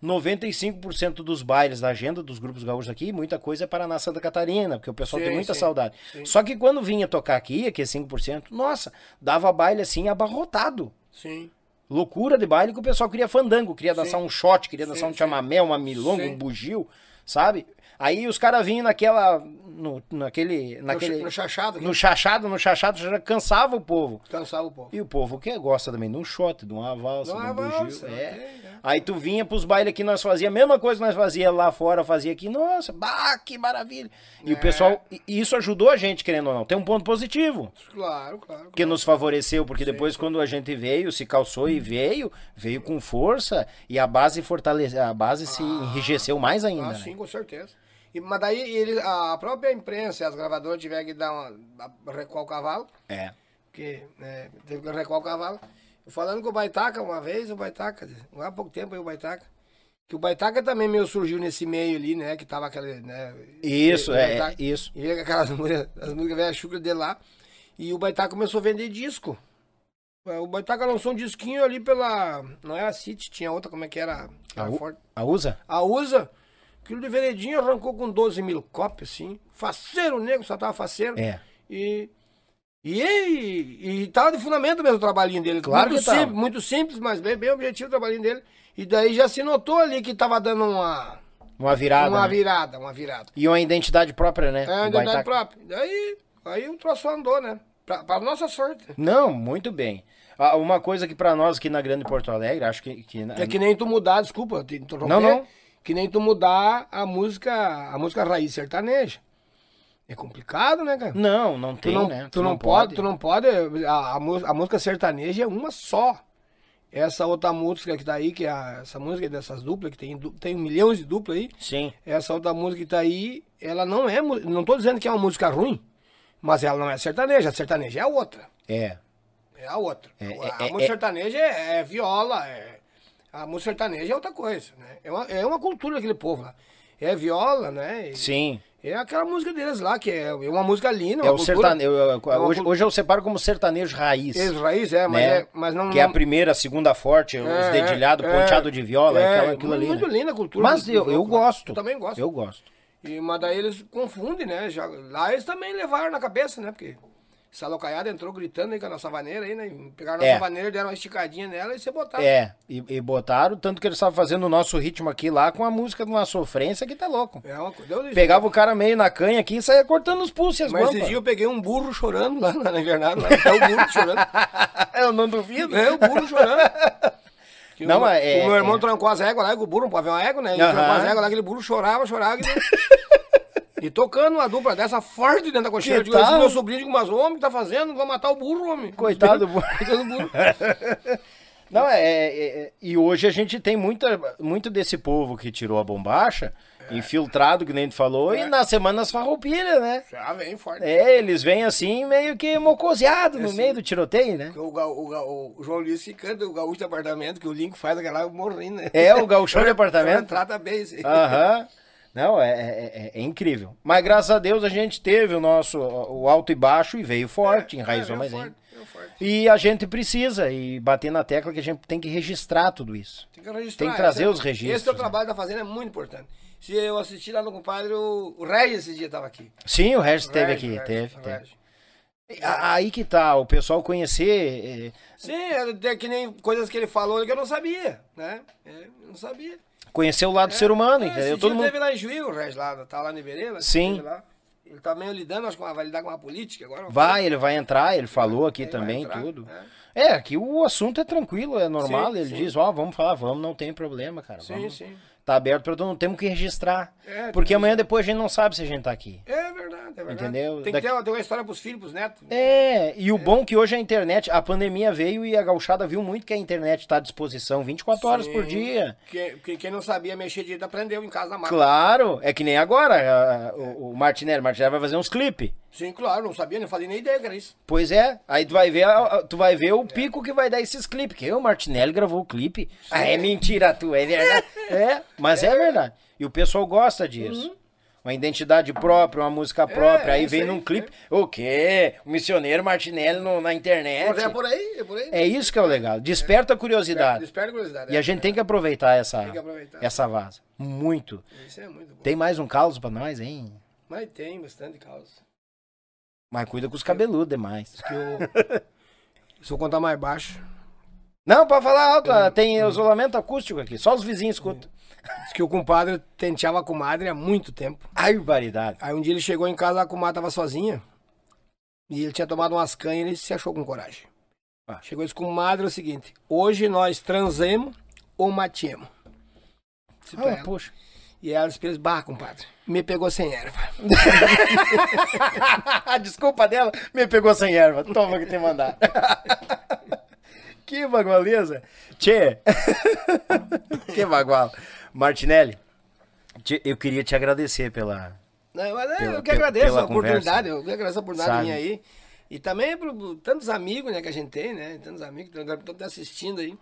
95% dos bailes da agenda dos grupos gaúchos aqui, muita coisa é Paraná, Santa Catarina, porque o pessoal tem muita saudade. Sim. Só que quando vinha tocar aqui, que é 5%, nossa, dava baile assim abarrotado. Sim. Loucura de baile que o pessoal queria fandango, queria dançar um shot, queria dançar um chamamé, uma milonga, um bugio, sabe? Aí os caras vinham naquela, no chachado, cansava o povo. E o povo o que gosta também de um shot, de uma valsa, de um bugio. Aí tu vinha pros bailes que nós fazia, a mesma coisa que nós fazia lá fora, fazia aqui, nossa, que maravilha. E o pessoal, isso ajudou a gente, querendo ou não, tem um ponto positivo. Claro. Que nos favoreceu, porque depois quando a gente veio, se calçou e veio com força e a base fortaleceu, a base se enrijeceu mais ainda. Sim, com certeza. Mas daí a própria imprensa, as gravadoras tiveram que dar recuar o cavalo. É. Porque teve que recuar o cavalo. Falando com o Baitaca uma vez, há pouco tempo aí o Baitaca. Que o Baitaca também meio surgiu nesse meio ali, né? Que tava aquela. Né, isso, isso. E aquelas músicas velhas chucras dele lá. E o Baitaca começou a vender disco. O Baitaca lançou um disquinho ali pela. Não era a City, tinha outra, como é que era? A USA? A USA. Aquilo de veredinho arrancou com 12.000 cópias, assim. Faceiro, nego, só tava faceiro. É. E tava de fundamento mesmo o trabalhinho dele. Claro que tava. Muito simples, mas bem objetivo o trabalhinho dele. E daí já se notou ali que tava dando uma... Uma virada. Uma virada. E uma identidade própria, né? É, uma identidade própria. Daí o troço andou, né? Pra nossa sorte. Não, muito bem. Uma coisa que pra nós aqui na Grande Porto Alegre, acho que... É que nem tu mudar, desculpa. Não. Que nem tu mudar a música raiz sertaneja. É complicado, né, cara? Não tem, né? Tu não pode. A música sertaneja é uma só. Essa outra música que tá aí, que é essa música dessas duplas, que tem milhões de duplas aí. Sim. Essa outra música que tá aí, ela não é... Não tô dizendo que é uma música ruim, mas ela não é sertaneja. A sertaneja é a outra. É a outra. A música sertaneja é viola, a música sertaneja é outra coisa, né? É uma cultura daquele povo lá. É viola, né? Sim. É aquela música deles lá, que é uma música linda. Hoje eu separo como sertanejo raiz. Raiz, mas, né? Mas não... Que é a primeira, a segunda forte, os dedilhados, ponteado de viola, aquilo ali. Muito linda a cultura. Mas eu gosto. Eu também gosto. Eu gosto. Mas daí eles confundem, né? Lá eles também levaram na cabeça, né? Porque essa loucaiada entrou gritando aí com a nossa vaneira aí, né? Pegaram a nossa vaneira, deram uma esticadinha nela e você botaram. E botaram, tanto que eles estavam fazendo o nosso ritmo aqui lá com a música de uma sofrência que tá louco. Pegava o cara meio na canha aqui e saia cortando os pulsos e as mãos. Mas esse dia eu peguei um burro chorando lá na invernada, é o burro chorando. Eu não duvido. É o burro chorando. Não, o meu irmão trancou as éguas lá, o burro não pode ver uma égua, né? Ele trancou as éguas lá, aquele burro chorava. E tocando uma dupla dessa forte dentro da cocheira. Eu digo, esse meu sobrinho, mas o homem que tá fazendo, vai matar o burro, homem. Coitado do burro. Não, e hoje a gente tem muito desse povo que tirou a bombacha, infiltrado, que nem tu falou, e na semana as farroupilhas, né? Já vem forte. Eles vêm assim, meio que mocoseado no meio do tiroteio, né? O João Luiz que canta o gaúcho de apartamento, que o Lincoln faz aquela morrendo, né? O gaúchão de apartamento. Trata bem isso aí. Aham. Não, é incrível. Mas graças a Deus a gente teve o nosso alto e baixo e veio forte, enraizou mais ainda. E a gente precisa, e bater na tecla que a gente tem que registrar tudo isso. Tem que registrar. Tem que trazer os registros. Esse teu trabalho, né, tá fazendo é muito importante. Se eu assisti lá no compadre, o Regis esse dia tava aqui. Sim, o Regis esteve aqui. Regis teve. Aí que tá, o pessoal conhecer... Sim, é que nem coisas que ele falou que eu não sabia, né? Eu não sabia. Conhecer o lado do ser humano, entendeu? Esse dia teve lá em Juí, o Regis lá, tá lá no Iberê. Sim. Lá. Ele tá meio lidando, acho que vai lidar com a política agora. Vai, ele vai entrar, ele falou aqui também, tudo. É, aqui o assunto é tranquilo, é normal, sim, ele diz, ó, vamos falar, vamos, não tem problema, cara. Sim, vamos. Sim. Tá aberto pra todo mundo, temos que registrar. Porque amanhã depois a gente não sabe se a gente tá aqui. É verdade, é verdade. Entendeu? Tem que ter uma história pros filhos, pros netos. É, e o bom que hoje a internet, a pandemia veio e a gauchada viu muito que a internet tá à disposição 24 horas por dia. Quem não sabia mexer direito aprendeu em casa da marca. Claro, é que nem agora, o Martinelli. Martinelli vai fazer uns clipes. Sim, claro, não sabia, não fazia nem ideia que era isso. Pois é, aí tu vai ver o pico que vai dar esses clipes, que o Martinelli gravou o clipe. Sim. Ah, é mentira é verdade. Mas é verdade. E o pessoal gosta disso. Uhum. Uma identidade própria, uma música própria, aí vem num clipe, o quê? O missioneiro Martinelli na internet. Mas é por aí, é por aí. É isso que é o legal, desperta a curiosidade. Desperta a curiosidade. E a gente tem que aproveitar essa vaza. Muito. Isso é muito bom. Tem mais um caos pra nós, hein? Mas tem bastante caos. Mas cuida com os cabeludos demais. Se eu contar mais baixo... Não, pode falar alto, tem isolamento acústico aqui, só os vizinhos escutam. Diz que o compadre tenteava a comadre há muito tempo. Ai, barbaridade. Aí um dia ele chegou em casa, a comadre tava sozinha, e ele tinha tomado umas canhas e ele se achou com coragem. Ah. Chegou e disse, comadre, é o seguinte, hoje nós transemos ou matemos. Poxa. E ela disse, bah, compadre, me pegou sem erva. A desculpa dela, me pegou sem erva, toma que tem mandado. Que bagualeza. Tchê. Que bagual. Martinelli, eu queria te agradecer pela... eu que agradeço a oportunidade, eu que agradeço a oportunidade minha aí. E também por tantos amigos, né, que a gente tem, né? Tantos amigos que estão assistindo aí.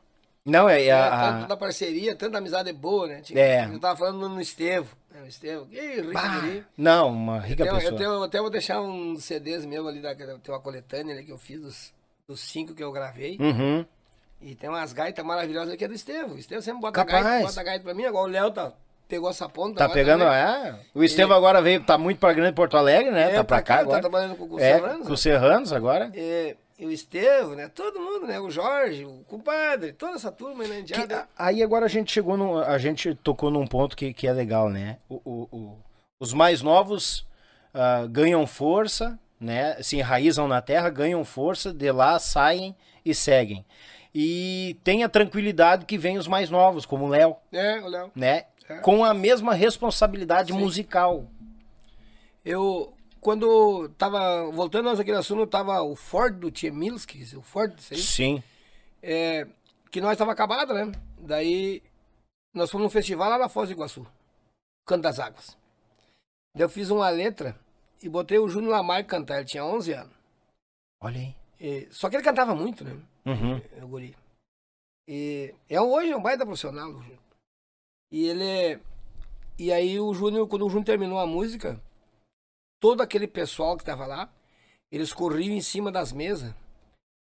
Não, tanto da parceria, tanta amizade boa, né? Eu tava falando no Estevão. O Estevão, que rico ali. Não, uma rica pessoa. Eu até vou deixar uns CDs meu ali, tem uma coletânea, né, que eu fiz dos 5 que eu gravei. Uhum. E tem umas gaitas maravilhosas aqui do Estevão. O Estevão sempre bota gaita pra mim. Agora o Léo pegou essa ponta. Tá pegando, O Estevão agora veio, tá muito pra grande Porto Alegre, né? Tá pra cá agora. Tá trabalhando com o Serranos. Com o Serranos agora. E o Estevão, né? Todo mundo, né? O Jorge, o compadre, toda essa turma aí na Indiana. Aí agora a gente chegou num... A gente tocou num ponto que é legal, né? Os mais novos ganham força, né? Se enraizam na terra, ganham força, de lá saem e seguem. E tem a tranquilidade que vem os mais novos, como o Léo. O Léo. Né? Com a mesma responsabilidade musical. Eu, quando tava voltando naquele assunto, tava o Ford do Tchemilski, o Ford, isso aí. Sim. Que nós tava acabado, né? Daí, nós fomos num festival lá na Foz do Iguaçu, Canto das Águas. Daí eu fiz uma letra e botei o Júnior Lamarck cantar, ele tinha 11 anos. Olha aí. Só que ele cantava muito, né? Uhum. O guri. Hoje é um baita profissional, o Júnior. E aí o Júnior, quando o Júnior terminou a música, todo aquele pessoal que tava lá, eles corriam em cima das mesas.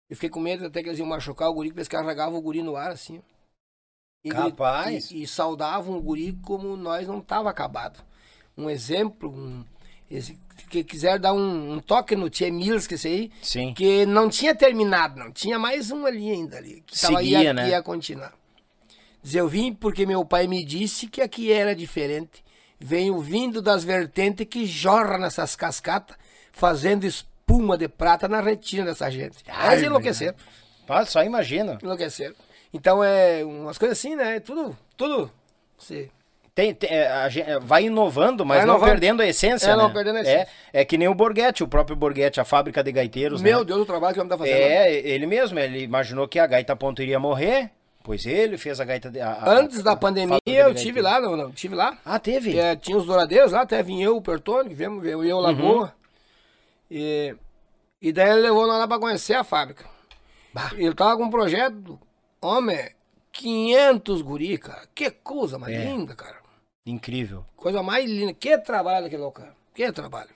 Eu fiquei com medo até que eles iam machucar o guri, que eles carregavam o guri no ar, assim. Capaz! E saudavam o guri como nós não tava acabado. Um exemplo, que quiser dar um toque no Tchemilski, que esse aí, sim, que não tinha terminado, não tinha mais um ali ainda ali, que tava, seguia, né? Ia continuar. Diz, eu vim porque meu pai me disse que aqui era diferente, venho vindo das vertentes que jorra nessas cascatas, fazendo espuma de prata na retina dessa gente. Mas enlouqueceram. Só imagina. Enlouqueceram. Então umas coisas assim, né? Tudo você... vai inovando, mas não perdendo a essência, né? Não perdendo a essência. É que nem o Borghetti, o próprio Borghetti, a fábrica de gaiteiros, né? Meu Deus, o trabalho que o homem tá fazendo. Ele mesmo, ele imaginou que a gaita ponto iria morrer, pois ele fez a gaita... Antes da pandemia, eu estive lá, estive lá. Ah, teve? Tinha os douradeiros lá, até vinha eu, o Bertônico, veio eu, Lagoa. E daí ele levou lá pra conhecer a fábrica. Bah. Ele tava com um projeto, homem, 500 guri, cara. Que coisa mais linda, cara. Incrível. Coisa mais linda. Que trabalho aquele local. Que trabalho.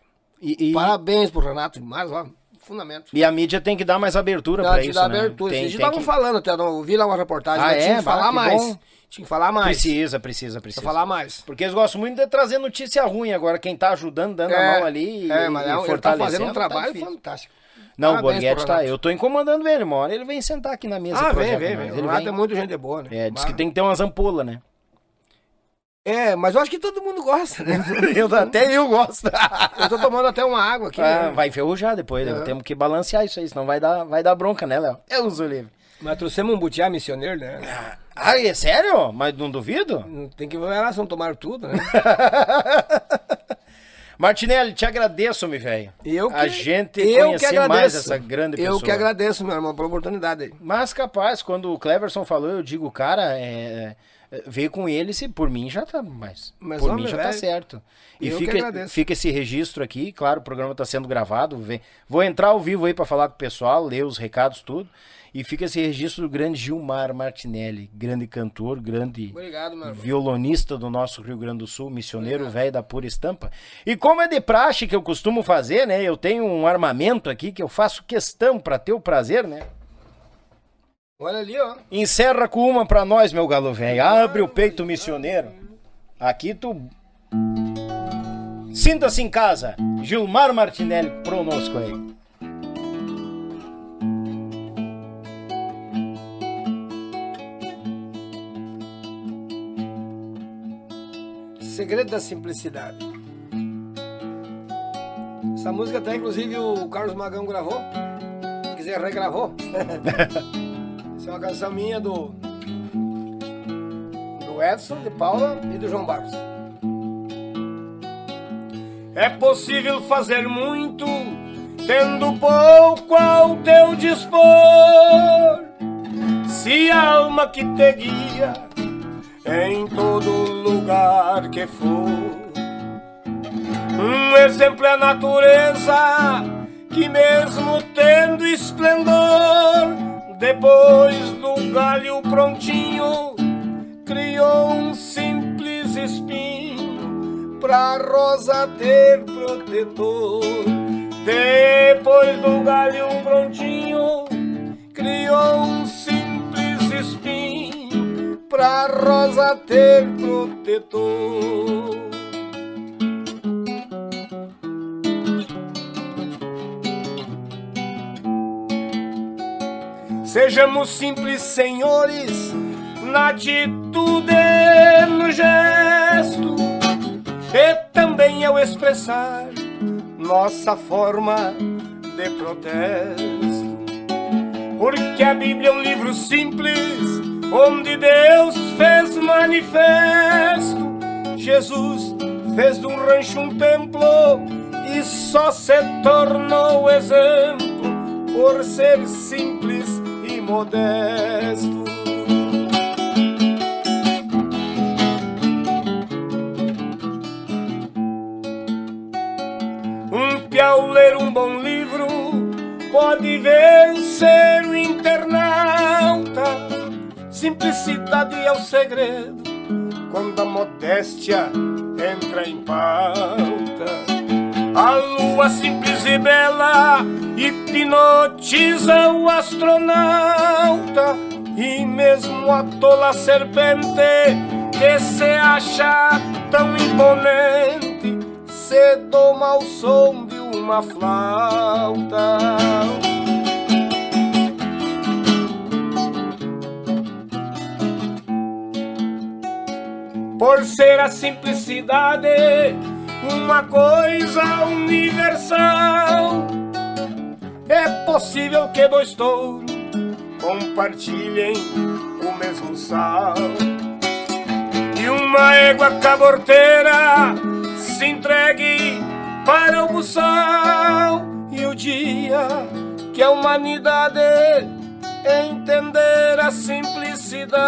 Parabéns pro Renato Marques, ó. fundamento. E a mídia tem que dar mais abertura para isso, né? Abertura. Vocês estavam falando até, eu ouvi lá uma reportagem. Ah, tinha que falar mais. Tinha que falar mais. Precisa falar mais. Porque eles gostam muito de trazer notícia ruim agora, quem tá ajudando, dando a mão ali e fortalecendo. Fazendo um trabalho fantástico. Não, o Borghetti tá... Eu tô incomodando ele, uma hora ele vem sentar aqui na mesa. Ah, vem. Ele mata muito gente boa, né? É, diz que tem que ter umas ampolas, né? É, mas eu acho que todo mundo gosta, né? Até eu gosto. Eu tô tomando até uma água aqui. Ah, né? Vai enferrujar depois, né? Temos que balancear isso aí, senão vai dar bronca, né, Léo? Eu uso livre. Mas trouxemos um butiá missioneiro, né? Ah, é sério? Mas não duvido? Tem que ver lá, se não tomaram tudo, né? Martinelli, te agradeço, meu velho. A gente conhecer mais essa grande pessoa. Eu que agradeço, meu irmão, pela oportunidade aí. Mas capaz, quando o Cleverson falou, eu digo, cara, veio com ele, se por mim já tá mais. Mas por mim já tá certo. E fica esse registro aqui, claro, o programa tá sendo gravado, vou entrar ao vivo aí para falar com o pessoal, ler os recados, tudo. E fica esse registro do grande Gilmar Martinelli, grande cantor, grande violonista do nosso Rio Grande do Sul, missioneiro velho da pura estampa. E como é de praxe que eu costumo fazer, né? Eu tenho um armamento aqui que eu faço questão para ter o prazer, né? Olha ali, ó. Encerra com uma pra nós, meu galo velho. Abre o peito, missioneiro. Aqui tu... Sinta-se em casa. Gilmar Martinelli conosco aí. Segredo da simplicidade. Essa música até, inclusive, o Carlos Magão gravou. Se quiser, regravou. Essa é uma canção minha do Edson, de Paula e do João Barros. É possível fazer muito tendo pouco ao teu dispor, se a alma que te guia em todo lugar que for. Um exemplo é a natureza, que mesmo tendo esplendor, depois do galho prontinho, criou um simples espinho pra rosa ter protetor. Depois do galho prontinho, criou um simples espinho pra rosa ter protetor. Sejamos simples, senhores, na atitude e no gesto, e também ao expressar nossa forma de protesto. Porque a Bíblia é um livro simples, onde Deus fez manifesto. Jesus fez de um rancho um templo e só se tornou exemplo por ser simples e modesto. Um piau ler um bom livro pode vencer o internauta. Simplicidade é o segredo quando a modéstia entra em pauta. A lua simples e bela hipnotiza o astronauta, e mesmo a tola serpente que se acha tão imponente se doma ao som de uma flauta. Por ser a simplicidade uma coisa universal, é possível que dois touros compartilhem o mesmo sal, e uma égua caborteira se entregue para o buçal. E o dia que a humanidade entender a simplicidade,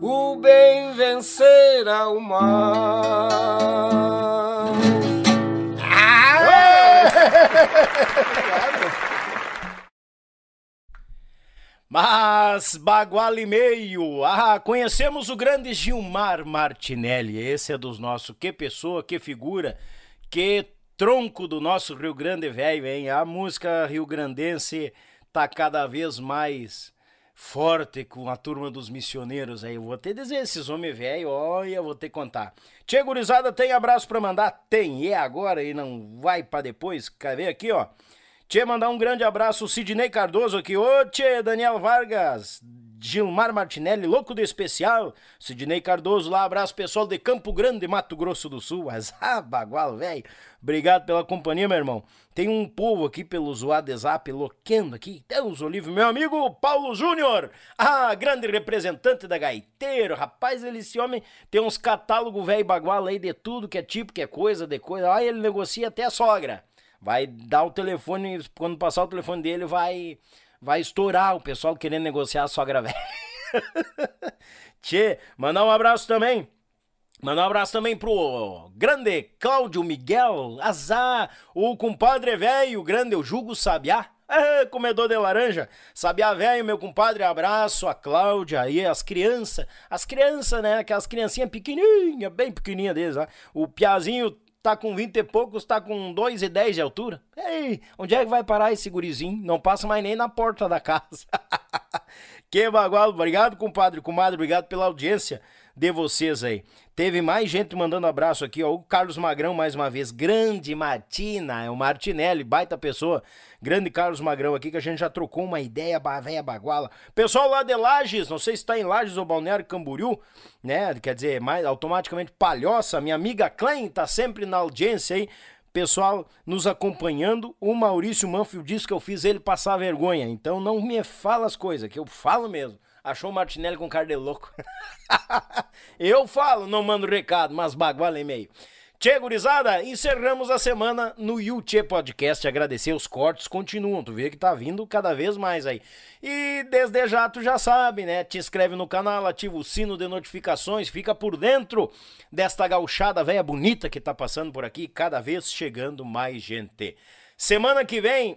o bem vencerá o mal. Mas bagual e meio, conhecemos o grande Gilmar Martinelli. Esse é dos nossos, que pessoa, que figura, Que tronco do nosso Rio Grande, velho, hein? A música riograndense tá cada vez mais forte com a turma dos missioneiros aí. Eu vou até dizer, esses homens velho, olha, vou ter que contar. Tchê, gurizada, tem abraço pra mandar? Tem, é agora e não vai pra depois. Quer ver aqui, ó? Tchê, mandar um grande abraço, Sidney Cardoso aqui. Ô, tchê, Daniel Vargas, Gilmar Martinelli, louco do especial. Sidney Cardoso lá, abraço pessoal de Campo Grande, Mato Grosso do Sul. Ah, bagual, velho. Obrigado pela companhia, meu irmão. Tem um povo aqui pelo WhatsApp loquendo aqui. Deus, Olivo, meu amigo Paulo Júnior. Ah, grande representante da Gaiteiro. Rapaz, ele, esse homem tem uns catálogos velho bagual aí de tudo que é tipo, que é coisa, de coisa. Ah, ele negocia até a sogra. Vai dar o telefone, quando passar o telefone dele, vai estourar o pessoal querendo negociar a sogra velha. Tchê, mandar um abraço também. Mandar um abraço também pro grande Cláudio Miguel Azar, o compadre velho, grande, eu julgo Sabiá. Ah, comedor de laranja, Sabiá velho, meu compadre, abraço a Cláudia aí, as crianças, né, aquelas criancinhas pequenininhas, bem pequenininhas deles, né? O Piazinho tá com 20 e poucos, tá com 2,10 de altura. Ei, onde é que vai parar esse gurizinho? Não passa mais nem na porta da casa. Que bagual, obrigado, compadre, comadre, obrigado pela audiência de vocês aí. Teve mais gente mandando abraço aqui, ó, o Carlos Magrão mais uma vez, grande Martina, é o Martinelli, baita pessoa, grande Carlos Magrão aqui, que a gente já trocou uma ideia, véia baguala. Pessoal lá de Lages, não sei se tá em Lages ou Balneário Camboriú, né, quer dizer, mais automaticamente Palhoça, minha amiga Clem tá sempre na audiência aí, pessoal nos acompanhando. O Maurício Manfio disse que eu fiz ele passar vergonha, então não me fala as coisas, que eu falo mesmo. Achou o Martinelli com cara de louco. Eu falo, não mando recado, mas baguala e meio. Tchê, gurizada, encerramos a semana no YouTchê Podcast. Agradecer, os cortes continuam, tu vê que tá vindo cada vez mais aí. E desde já tu já sabe, né? Te inscreve no canal, ativa o sino de notificações, fica por dentro desta gauchada velha bonita que tá passando por aqui, cada vez chegando mais gente. Semana que vem,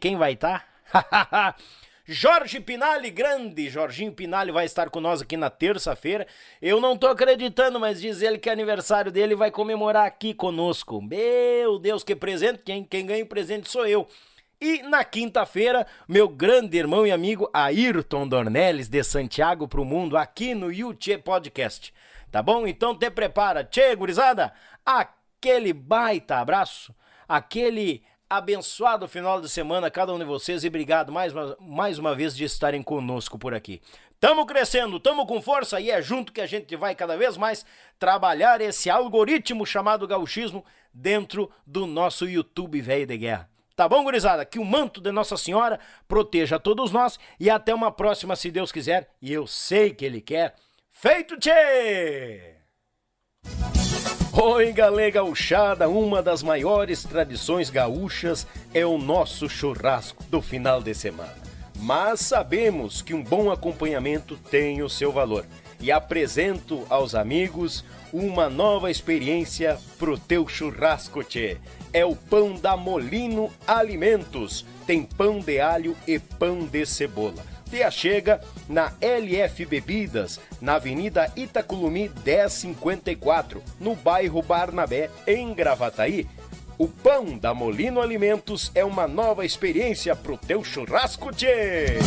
quem vai estar? Tá? Jorge Pinalli, grande Jorginho Pinalli vai estar com nós aqui na terça-feira. Eu não tô acreditando, mas diz ele que é aniversário dele e vai comemorar aqui conosco. Meu Deus, que presente, quem ganha o presente sou eu. E na quinta-feira, meu grande irmão e amigo Ayrton Dornelles de Santiago pro Mundo, aqui no YouTchê Podcast, tá bom? Então te prepara, tchê, gurizada, aquele baita abraço, aquele abençoado final de semana a cada um de vocês e obrigado mais uma vez de estarem conosco por aqui. Tamo crescendo, tamo com força e é junto que a gente vai cada vez mais trabalhar esse algoritmo chamado gauchismo dentro do nosso YouTube velho de guerra. Tá bom, gurizada? Que o manto de Nossa Senhora proteja todos nós e até uma próxima, se Deus quiser, e eu sei que Ele quer. Feito, tchê! Oi, galera gauchada, uma das maiores tradições gaúchas é o nosso churrasco do final de semana. Mas sabemos que um bom acompanhamento tem o seu valor. E apresento aos amigos uma nova experiência pro teu churrasco, tchê. É o pão da Molino Alimentos. Tem pão de alho e pão de cebola. Te achega na LF Bebidas, na Avenida Itaculumi 1054, no bairro Barnabé, em Gravataí. O pão da Molino Alimentos é uma nova experiência pro teu churrasco, tchê!